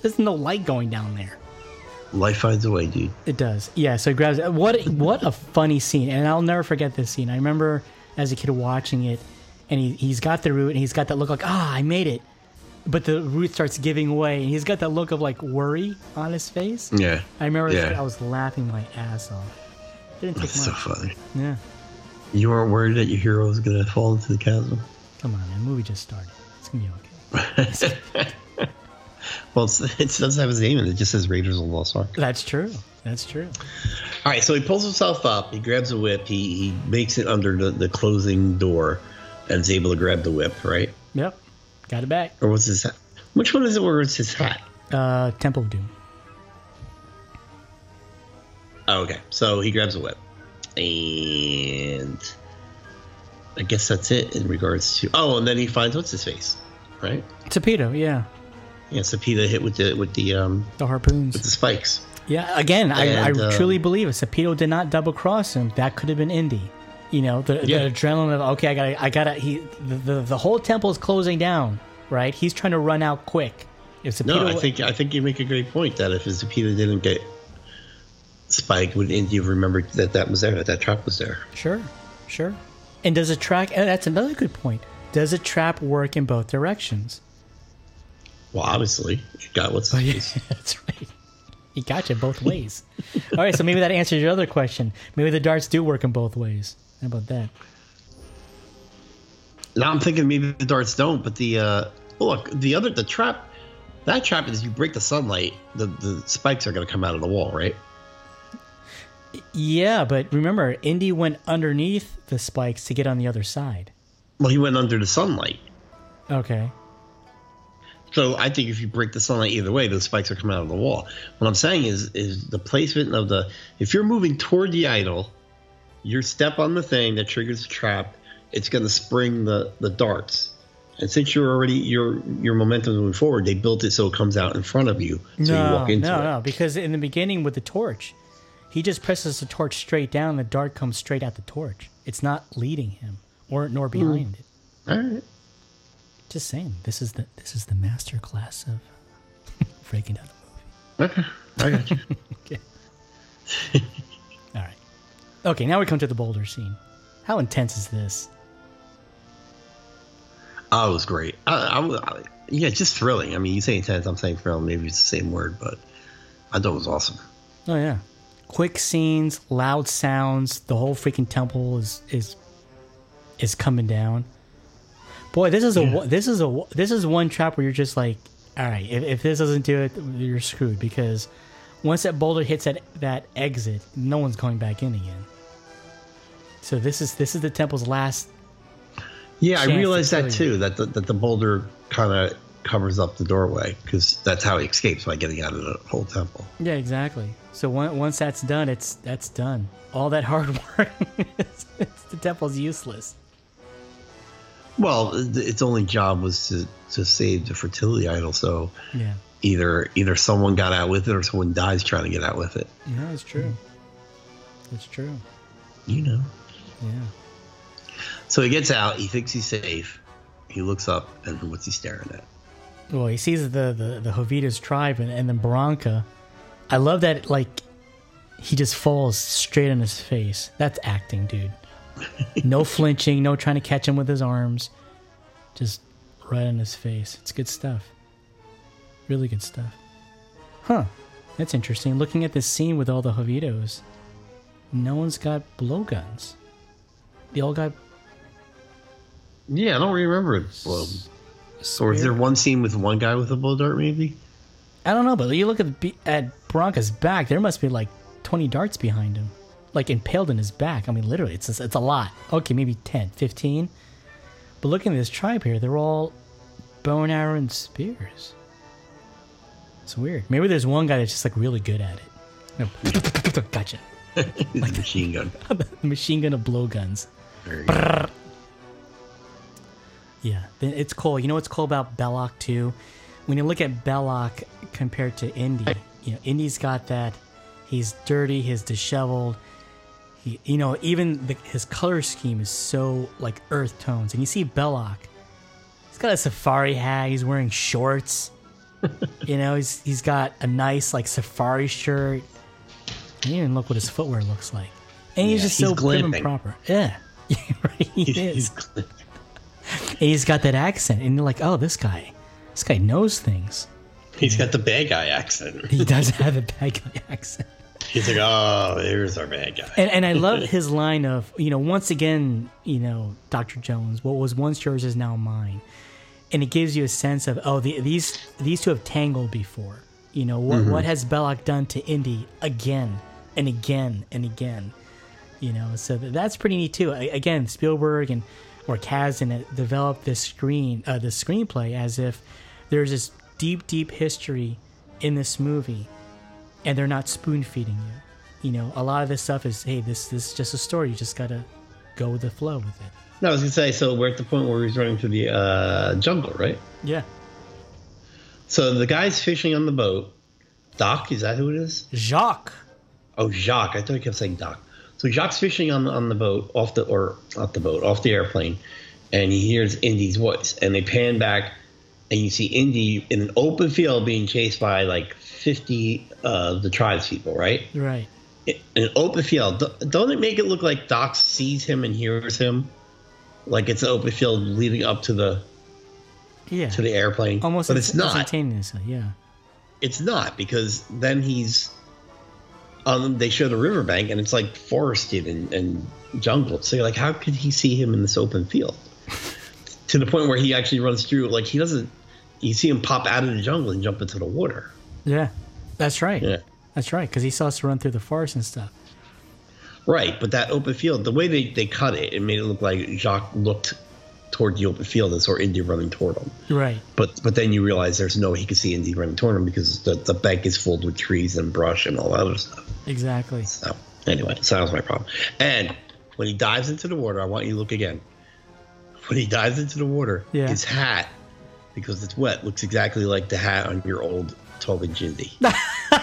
There's no light going down there. Life finds a way, dude. It does. Yeah, so he grabs it. What a funny scene. And I'll never forget this scene. I remember as a kid watching it, and he's got the root, and he's got that look like, I made it. But the root starts giving way, and he's got that look of, like, worry on his face. Yeah. I remember I was laughing my ass off. It didn't take much. That's so funny. Yeah. You weren't worried that your hero was going to fall into the chasm? Come on, man. The movie just started. It's going to be okay. Well, it doesn't have his name in it. It just says Raiders of the Lost Ark. That's true. That's true. All right, so he pulls himself up. He grabs a whip. He makes it under the closing door and is able to grab the whip, right? Yep. Got it back. Or was his hat? Which one is it where it's his hat? Temple of Doom. Oh, okay. So he grabs a whip. And I guess that's it in regards to... Oh, and then he finds what's-his-face, right? Satipo, yeah. Yeah, Satipo hit with the harpoons. With the spikes. Yeah, again, I truly believe it. Satipo did not double-cross him. That could have been Indy. You know, the adrenaline of, okay, I gotta. The whole temple is closing down, right? He's trying to run out quick. I think you make a great point that if Satipo didn't get spiked, would Indy remember that was there, that trap was there? Sure. And does a track? That's another good point. Does a trap work in both directions? Well, obviously, you got what's. Oh, yeah, that's right. He got you both ways. All right, so maybe that answers your other question. Maybe the darts do work in both ways. How about that? Now I'm thinking maybe the darts don't, but the trap, that trap is you break the sunlight, the spikes are going to come out of the wall, right? Yeah, but remember, Indy went underneath the spikes to get on the other side. Well, he went under the sunlight. Okay. So I think if you break the sunlight either way, those spikes are coming out of the wall. What I'm saying is the placement of the – if you're moving toward the idol, your step on the thing that triggers the trap, it's going to spring the darts. And since you're already – your momentum moving forward, they built it so it comes out in front of you. So you walk into it. No, because in the beginning with the torch, he just presses the torch straight down. The dart comes straight at the torch. It's not leading him nor behind it. All right. Just saying, this is the master class of breaking out a movie. Okay, I got you. Okay. All right. Okay, now we come to the boulder scene. How intense is this? Oh, it was great. Just thrilling. I mean, you say intense, I'm saying thrilling. Maybe it's the same word, but I thought it was awesome. Oh yeah, quick scenes, loud sounds. The whole freaking temple is coming down. Boy, this is one trap where you're just like, all right, if this doesn't do it, you're screwed, because once that boulder hits that exit, no one's going back in again. So this is the temple's last. Yeah, I realized that too. That the boulder kind of covers up the doorway, because that's how he escapes, by getting out of the whole temple. Yeah, exactly. So once that's done, that's done. All that hard work, the temple's useless. Well, its only job was to save the fertility idol, so yeah. Either someone got out with it or someone dies trying to get out with it. Yeah, that's true. That's true. You know. Yeah. So he gets out, he thinks he's safe, he looks up, and what's he staring at? Well, he sees the Hovitos tribe and then Barranca. I love that, like, he just falls straight on his face. That's acting, dude. No flinching, no trying to catch him with his arms. Just right on his face. It's good stuff. Really good stuff. Huh. That's interesting. Looking at this scene with all the Hovitos, no one's got blowguns. They all got... Yeah, I don't remember it. Or is there one scene with one guy with a blow dart, maybe? I don't know, but you look at Bronca's back, there must be like 20 darts behind him. Like impaled in his back. I mean, literally, it's a lot. Okay, maybe 10, 15. But looking at this tribe here, they're all bow and arrow and spears. It's weird. Maybe there's one guy that's just like really good at it. No. Gotcha. It's a machine gun. Machine gun of blowguns. Yeah, it's cool. You know what's cool about Belloq too? When you look at Belloq compared to Indy, you know, Indy's got that. He's dirty. He's disheveled. He, you know, even his color scheme is so like earth tones. And you see Belloq, he's got a safari hat. He's wearing shorts. You know, he's got a nice like safari shirt. I didn't even look what his footwear looks like. And he's just so prim and proper. Yeah. Right, he is. And he's got that accent. And you're like, oh, this guy knows things. He's got the bad guy accent. He does have a bad guy accent. He's like, oh, there's our bad guy. And I love his line of, you know, once again, you know, Dr. Jones, what was once yours is now mine. And it gives you a sense of, oh, these two have tangled before. You know, what has Belloq done to Indy again and again and again? You know, so that's pretty neat too. Again, Spielberg or Kasdan developed the screenplay as if there's this deep, deep history in this movie, and they're not spoon feeding you. You know, a lot of this stuff is, hey, this is just a story. You just gotta go with the flow with it. No, I was gonna say. So we're at the point where he's running through the jungle, right? Yeah. So the guy's fishing on the boat. Doc, is that who it is? Jock. Oh, Jacques. I thought he kept saying Doc. So Jacques fishing on the boat, off the airplane, and he hears Indy's voice. And they pan back, and you see Indy in an open field being chased by like 50 of the tribespeople, right? Right. In an open field. Don't it make it look like Doc sees him and hears him? Like it's an open field leading up to the airplane. Almost, but it's not instantaneously. Yeah. It's not, because then he's. They show the riverbank, and it's like forested and jungle. So you're like, how could he see him in this open field? To the point where he actually runs through, like he doesn't. You see him pop out of the jungle and jump into the water. Yeah, that's right. Yeah, that's right. Because he saw us run through the forest and stuff. Right, but that open field, the way they cut it, it made it look like Jacques looked toward the open field and saw Indy running toward him. Right. But then you realize there's no way he could see Indy running toward him, because the bank is filled with trees and brush and all that other stuff. Exactly. So anyway, so that was my problem. And when he dives into the water, I want you to look again. When he dives into the water, his hat, because it's wet, looks exactly like the hat on your old 12-inch Indy. I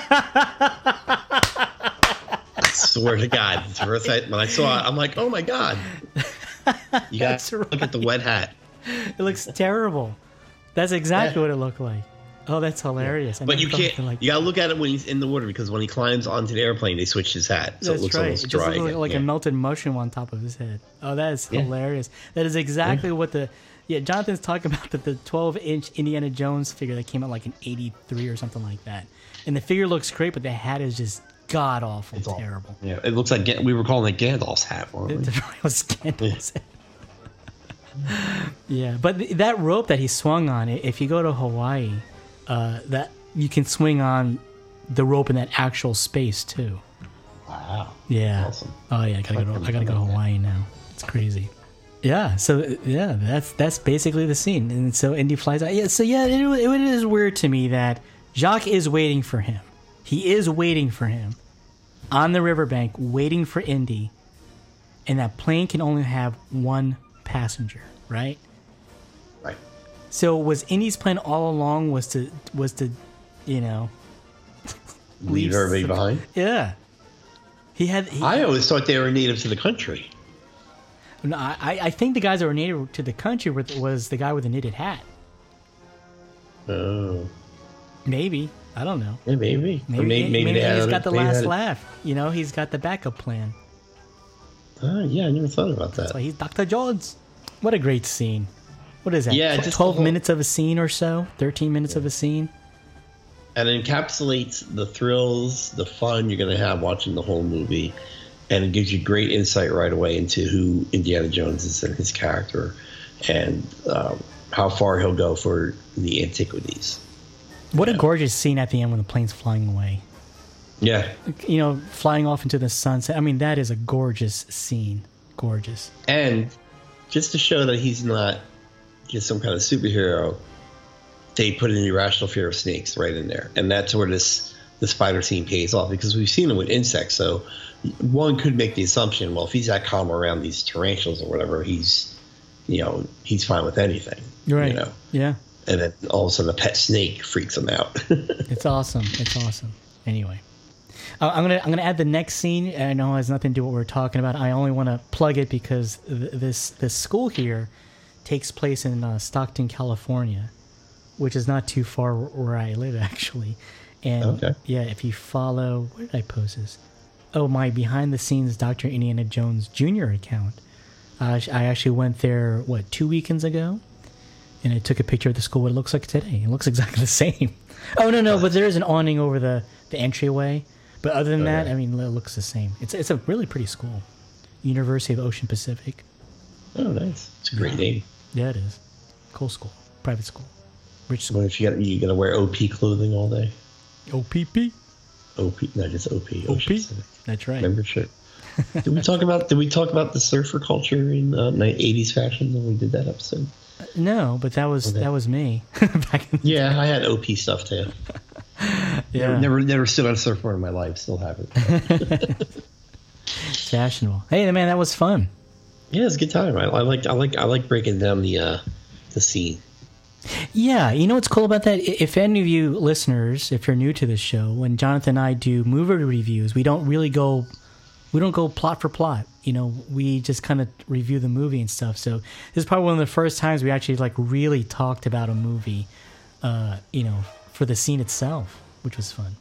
swear to God, it's the first time when I saw it, I'm like, oh my God. You got to look at the wet hat. It looks terrible. That's exactly what it looked like. Oh, that's hilarious. But you can't. Like you got to look at it when he's in the water, because when he climbs onto the airplane, they switch his hat. So it looks almost dry. It just looks like a melted mushroom on top of his head. Oh, that is hilarious. That is exactly what the... Yeah, Jonathan's talking about the 12-inch Indiana Jones figure that came out like in 83 or something like that. And the figure looks great, but the hat is just... God awful, it's terrible. Yeah, it looks like we were calling it Gandalf's hat, weren't we? It was Gandalf's hat. Yeah, but that rope that he swung on, if you go to Hawaii, that you can swing on the rope in that actual space too. Wow. Yeah. Awesome. Oh yeah, I gotta go to Hawaii now. It's crazy. Yeah. So yeah, that's basically the scene, and so Indy flies out. Yeah. So yeah, it is weird to me that Jacques is waiting for him. He is waiting for him on the riverbank, waiting for Indy, and that plane can only have one passenger, right? Right. So was Indy's plan all along was to, you know, leave everybody behind? Yeah. I always thought they were native to the country. No, I think the guys that were native to the country was the guy with the knitted hat. Oh. Maybe. I don't know. Yeah, maybe he's got the last laugh. You know, he's got the backup plan. Oh, yeah, I never thought about that. That's why he's Dr. Jones. What a great scene. What is that? Yeah, just 12 minutes of a scene or so? 13 minutes of a scene? And it encapsulates the thrills, the fun you're going to have watching the whole movie. And it gives you great insight right away into who Indiana Jones is and his character, and how far he'll go for the antiquities. What a gorgeous scene at the end when the plane's flying away. Yeah. You know, flying off into the sunset. I mean, that is a gorgeous scene. Gorgeous. And just to show that he's not just some kind of superhero, they put an irrational fear of snakes right in there. And that's where this the spider scene pays off, because we've seen him with insects. So one could make the assumption, well, if he's that calm around these tarantulas or whatever, he's fine with anything. Right. You know? Yeah. And then all of a sudden a pet snake freaks him out. It's awesome. It's awesome. Anyway, I'm gonna add the next scene. I know it has nothing to do with what we're talking about. I only want to plug it because this school here takes place in Stockton, California, which is not too far where I live, actually. And okay. Yeah, if you follow, where did I post this? Oh, my behind the scenes Dr. Indiana Jones Jr. account. I actually went there, 2 weekends ago? And I took a picture of the school, what it looks like today. It looks exactly the same. Oh, no, but there is an awning over the entryway. But other than that, yeah. I mean, it looks the same. It's a really pretty school. University of Ocean Pacific. Oh, nice. It's a great name. Yeah, it is. Cool school. Private school. Rich school. What if you got to wear OP clothing all day? OPP? OP, no, just OP. OP? That's right. Membership. Did we talk about the surfer culture in 80s fashion when we did that episode? No, but that was me. Back in the day. I had OP stuff too. Yeah, never stood on a surfboard in my life. Still haven't. Fashionable. Hey, man, that was fun. Yeah, it's a good time. I like breaking down the scene. Yeah, you know what's cool about that? If any of you listeners, if you're new to this show, when Jonathan and I do movie reviews, we don't go plot for plot. You know, we just kind of review the movie and stuff. So this is probably one of the first times we actually really talked about a movie, for the scene itself, which was fun.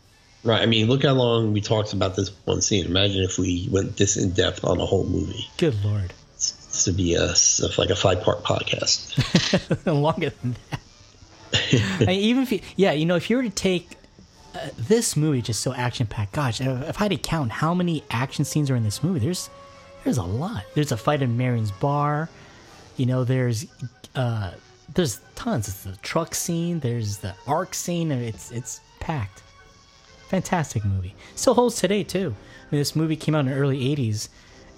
Right. I mean, look how long we talked about this one scene. Imagine if we went this in depth on a whole movie. Good Lord. This would be a 5-part podcast. Longer than that. I mean, even if if you were to take this movie, just so action packed. Gosh, if I had to count how many action scenes are in this movie, there's a lot. There's a fight in Marion's bar. You know, there's tons. It's the truck scene. There's the arc scene. It's packed. Fantastic movie. Still holds today too. I mean, this movie came out in the early '80s,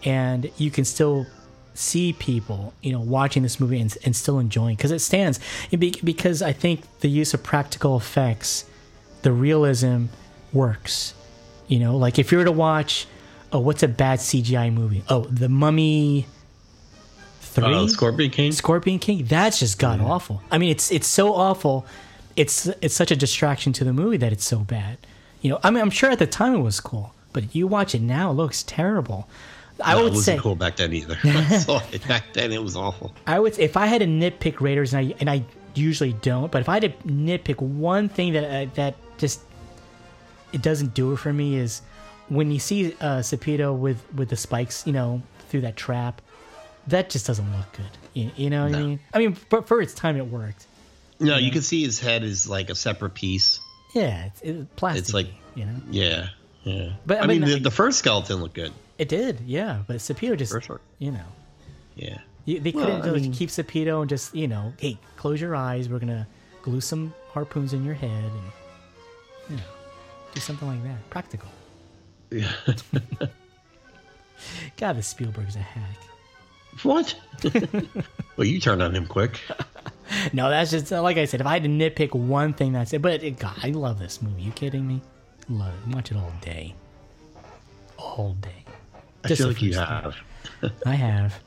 and you can still see people, watching this movie and still enjoying because it stands. Because I think the use of practical effects, the realism works. You know, like if you were to watch, what's a bad CGI movie? Oh, The Mummy 3? Scorpion King? Scorpion King? That's just god-awful. I mean, it's so awful. It's such a distraction to the movie that it's so bad. You know, I mean, I'm sure at the time it was cool, but you watch it now, it looks terrible. It wasn't cool back then either. I saw it back then, it was awful. If I had to nitpick Raiders, and I usually don't, but if I had to nitpick one thing that just it doesn't do it for me is when you see Satipo with the spikes, through that trap, that just doesn't look good. You know what I mean? I mean, but for its time, it worked. No, you can see his head is like a separate piece. Yeah, it's plastic. It's like Yeah, yeah. But I mean, the first skeleton looked good. It did, yeah. But Satipo just, Yeah. They couldn't keep Satipo and just, hey, close your eyes. We're going to glue some harpoons in your head and, do something like that. Practical. Yeah. God, this Spielberg's a hack. What? Well, you turned on him quick. No, that's just, like I said, if I had to nitpick one thing, that's it. But God, I love this movie. You kidding me? Love it. Watch it all day. All day. Just I feel like you have. I have.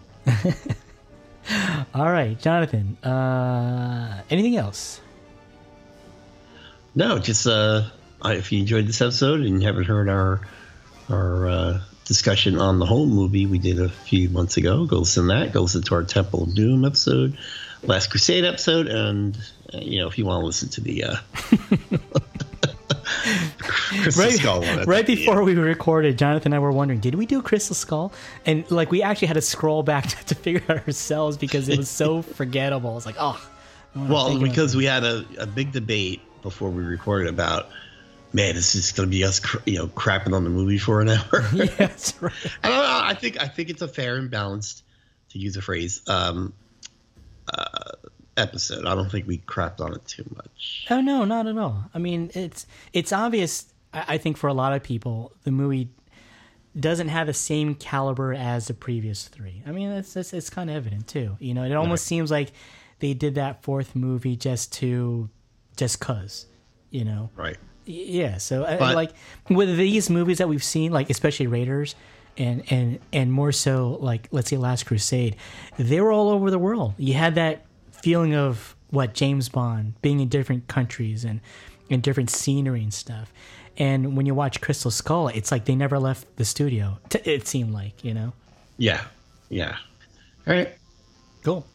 All right, Jonathan. Anything else? No, just if you enjoyed this episode and you haven't heard our discussion on the home movie we did a few months ago, go listen to that. Go listen to our Temple of Doom episode, Last Crusade episode, and if you want to listen to the Crystal Skull one. Right before we recorded, Jonathan and I were wondering, did we do Crystal Skull? And we actually had to scroll back to figure out ourselves because it was so forgettable. It's like, because we had a big debate before we recorded about, man, this is going to be us, crapping on the movie for an hour. Yeah, that's right. I think it's a fair and balanced, to use a phrase, episode. I don't think we crapped on it too much. Oh no, not at all. I mean, it's obvious. I think for a lot of people, the movie doesn't have the same caliber as the previous three. I mean, that's it's kind of evident too. It almost seems like they did that fourth movie just 'cause. Right. Yeah, so like with these movies that we've seen, like especially Raiders and more so like let's say Last Crusade, they were all over the world. You had that feeling of what James Bond being in different countries and in different scenery and stuff. And when you watch Crystal Skull, it's like they never left the studio. It seemed like, you know. Yeah, yeah. All right, cool.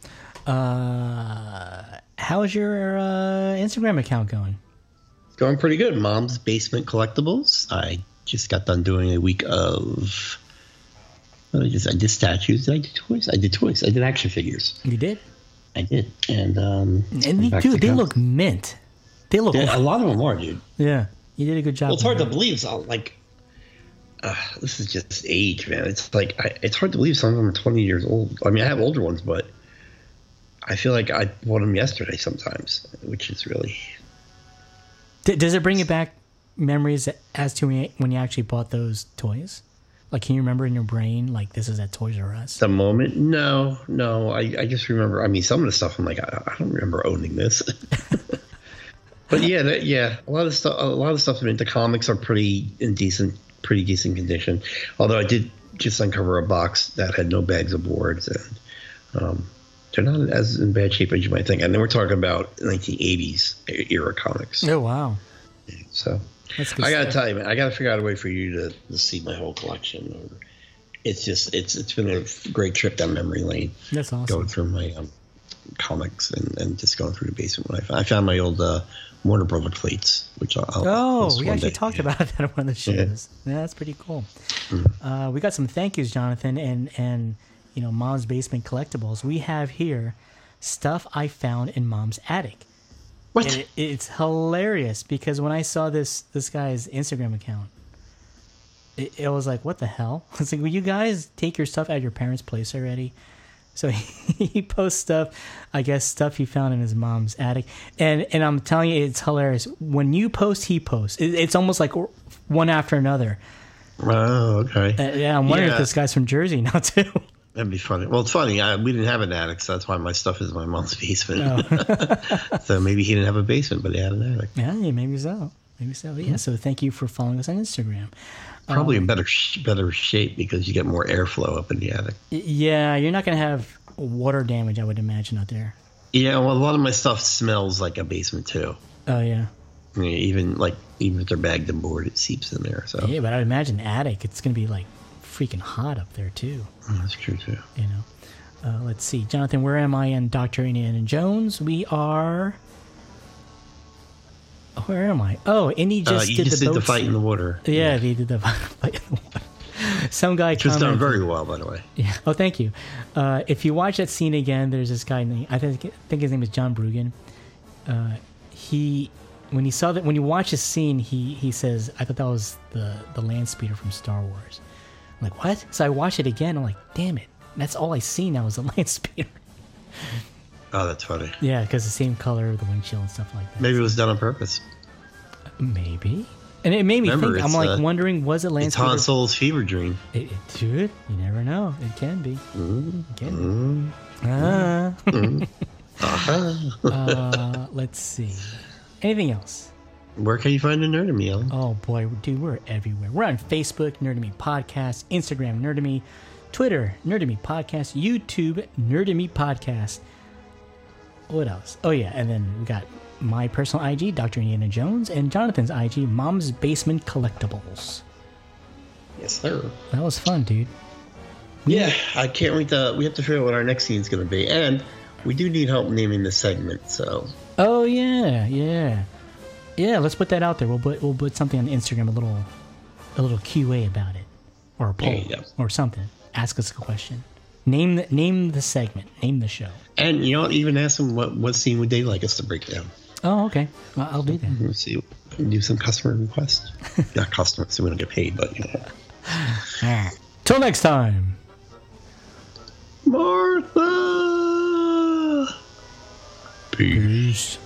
How's your Instagram account going? It's going pretty good. Mom's Basement Collectibles. I just got done doing a week of. I did statues. I did toys. I did action figures. You did? I did, and dude, they look mint. They look. Yeah, a lot of them are, dude. Yeah, you did a good job. Well, it's hard to believe. So, like, this is just age, man. It's like it's hard to believe some of them are 20 years old. I mean, I have older ones, but I feel like I bought them yesterday sometimes, which is really. Does it bring you back memories as to when you actually bought those toys? Like, can you remember in your brain, like, this is at Toys R Us? The moment? No. I just remember, I mean, some of the stuff, I'm like, I don't remember owning this. But yeah, a lot of stuff, I mean, the comics are pretty decent condition. Although I did just uncover a box that had no bags aboard, and they're not as in bad shape as you might think. And then we're talking about 1980s era comics. Oh, wow. So. I gotta tell you, man, I gotta figure out a way for you to see my whole collection. It's just it's been a great trip down memory lane. That's awesome. Going through my comics and just going through the basement. When I found my old Warner Brothers plates, which we actually talked about that on one of the shows. Yeah, that's pretty cool. Mm-hmm. We got some thank yous, Jonathan, and you know, Mom's Basement Collectibles. We have here stuff I found in Mom's attic. What? And it's hilarious because when I saw this guy's Instagram account, it was like, what the hell? It's like, will you guys take your stuff out of your parents' place already? So he posts stuff, I guess stuff he found in his mom's attic. And I'm telling you, it's hilarious. When you post, he posts. It's almost like one after another. Oh, okay. Yeah, I'm wondering if this guy's from Jersey now, too. That'd be funny. Well, it's funny. We didn't have an attic, so that's why my stuff is in my mom's basement. Oh. So maybe he didn't have a basement, but he had an attic. Yeah, maybe so. Yeah. Mm-hmm. So thank you for following us on Instagram. Probably in better shape because you get more airflow up in the attic. Yeah, you're not going to have water damage, I would imagine, out there. Yeah, well, a lot of my stuff smells like a basement too. Oh yeah. I mean, even if they're bagged and board, it seeps in there. So yeah, but I would imagine attic, it's going to be like. Freaking hot up there too. Oh, that's true too. You know, let's see, Jonathan. Where am I in Dr. Indiana Jones? We are. Where am I? Oh, Indy did the fight in the water. Yeah, he did the fight in the water. Some guy. Just done very well, by the way. Yeah. Oh, thank you. If you watch that scene again, there's this guy named I think his name is John Bruggen. He when you watch this scene, he says, "I thought that was the land speeder from Star Wars." I'm like, what? So I watched it again. I'm like, damn it. That's all I see now is a land speeder. Oh, that's funny. Yeah, because the same color, the windshield and stuff like that. Maybe it was done on purpose. Maybe. And it made me think, I'm like wondering, was it land speeder? It's Han Solo's fever dream. Dude, you never know. It can be. It can be. Let's see. Anything else? Where can you find the Nerd to Me? Oh boy, dude, we're everywhere. We're on Facebook, Nerd to Me Podcast, Instagram, Nerd to Me, Twitter, Nerd to Me Podcast, YouTube, Nerd to Me Podcast. What else? Oh yeah, and then we got my personal IG, Dr. Indiana Jones, and Jonathan's IG, Mom's Basement Collectibles. Yes, sir. That was fun, dude. Yeah, I can't wait we have to figure out what our next scene's going to be, and we do need help naming the segment. So. Oh yeah. Yeah, let's put that out there. We'll put something on Instagram, a little QA about it, or a poll, or something. Ask us a question. Name the segment. Name the show. And you know, even ask them what scene would they like us to break down. Oh, okay. Well, I'll do that. We'll see. Do some customer requests. Not customers, so we don't get paid, but you know. All right. Till next time. Martha. Peace.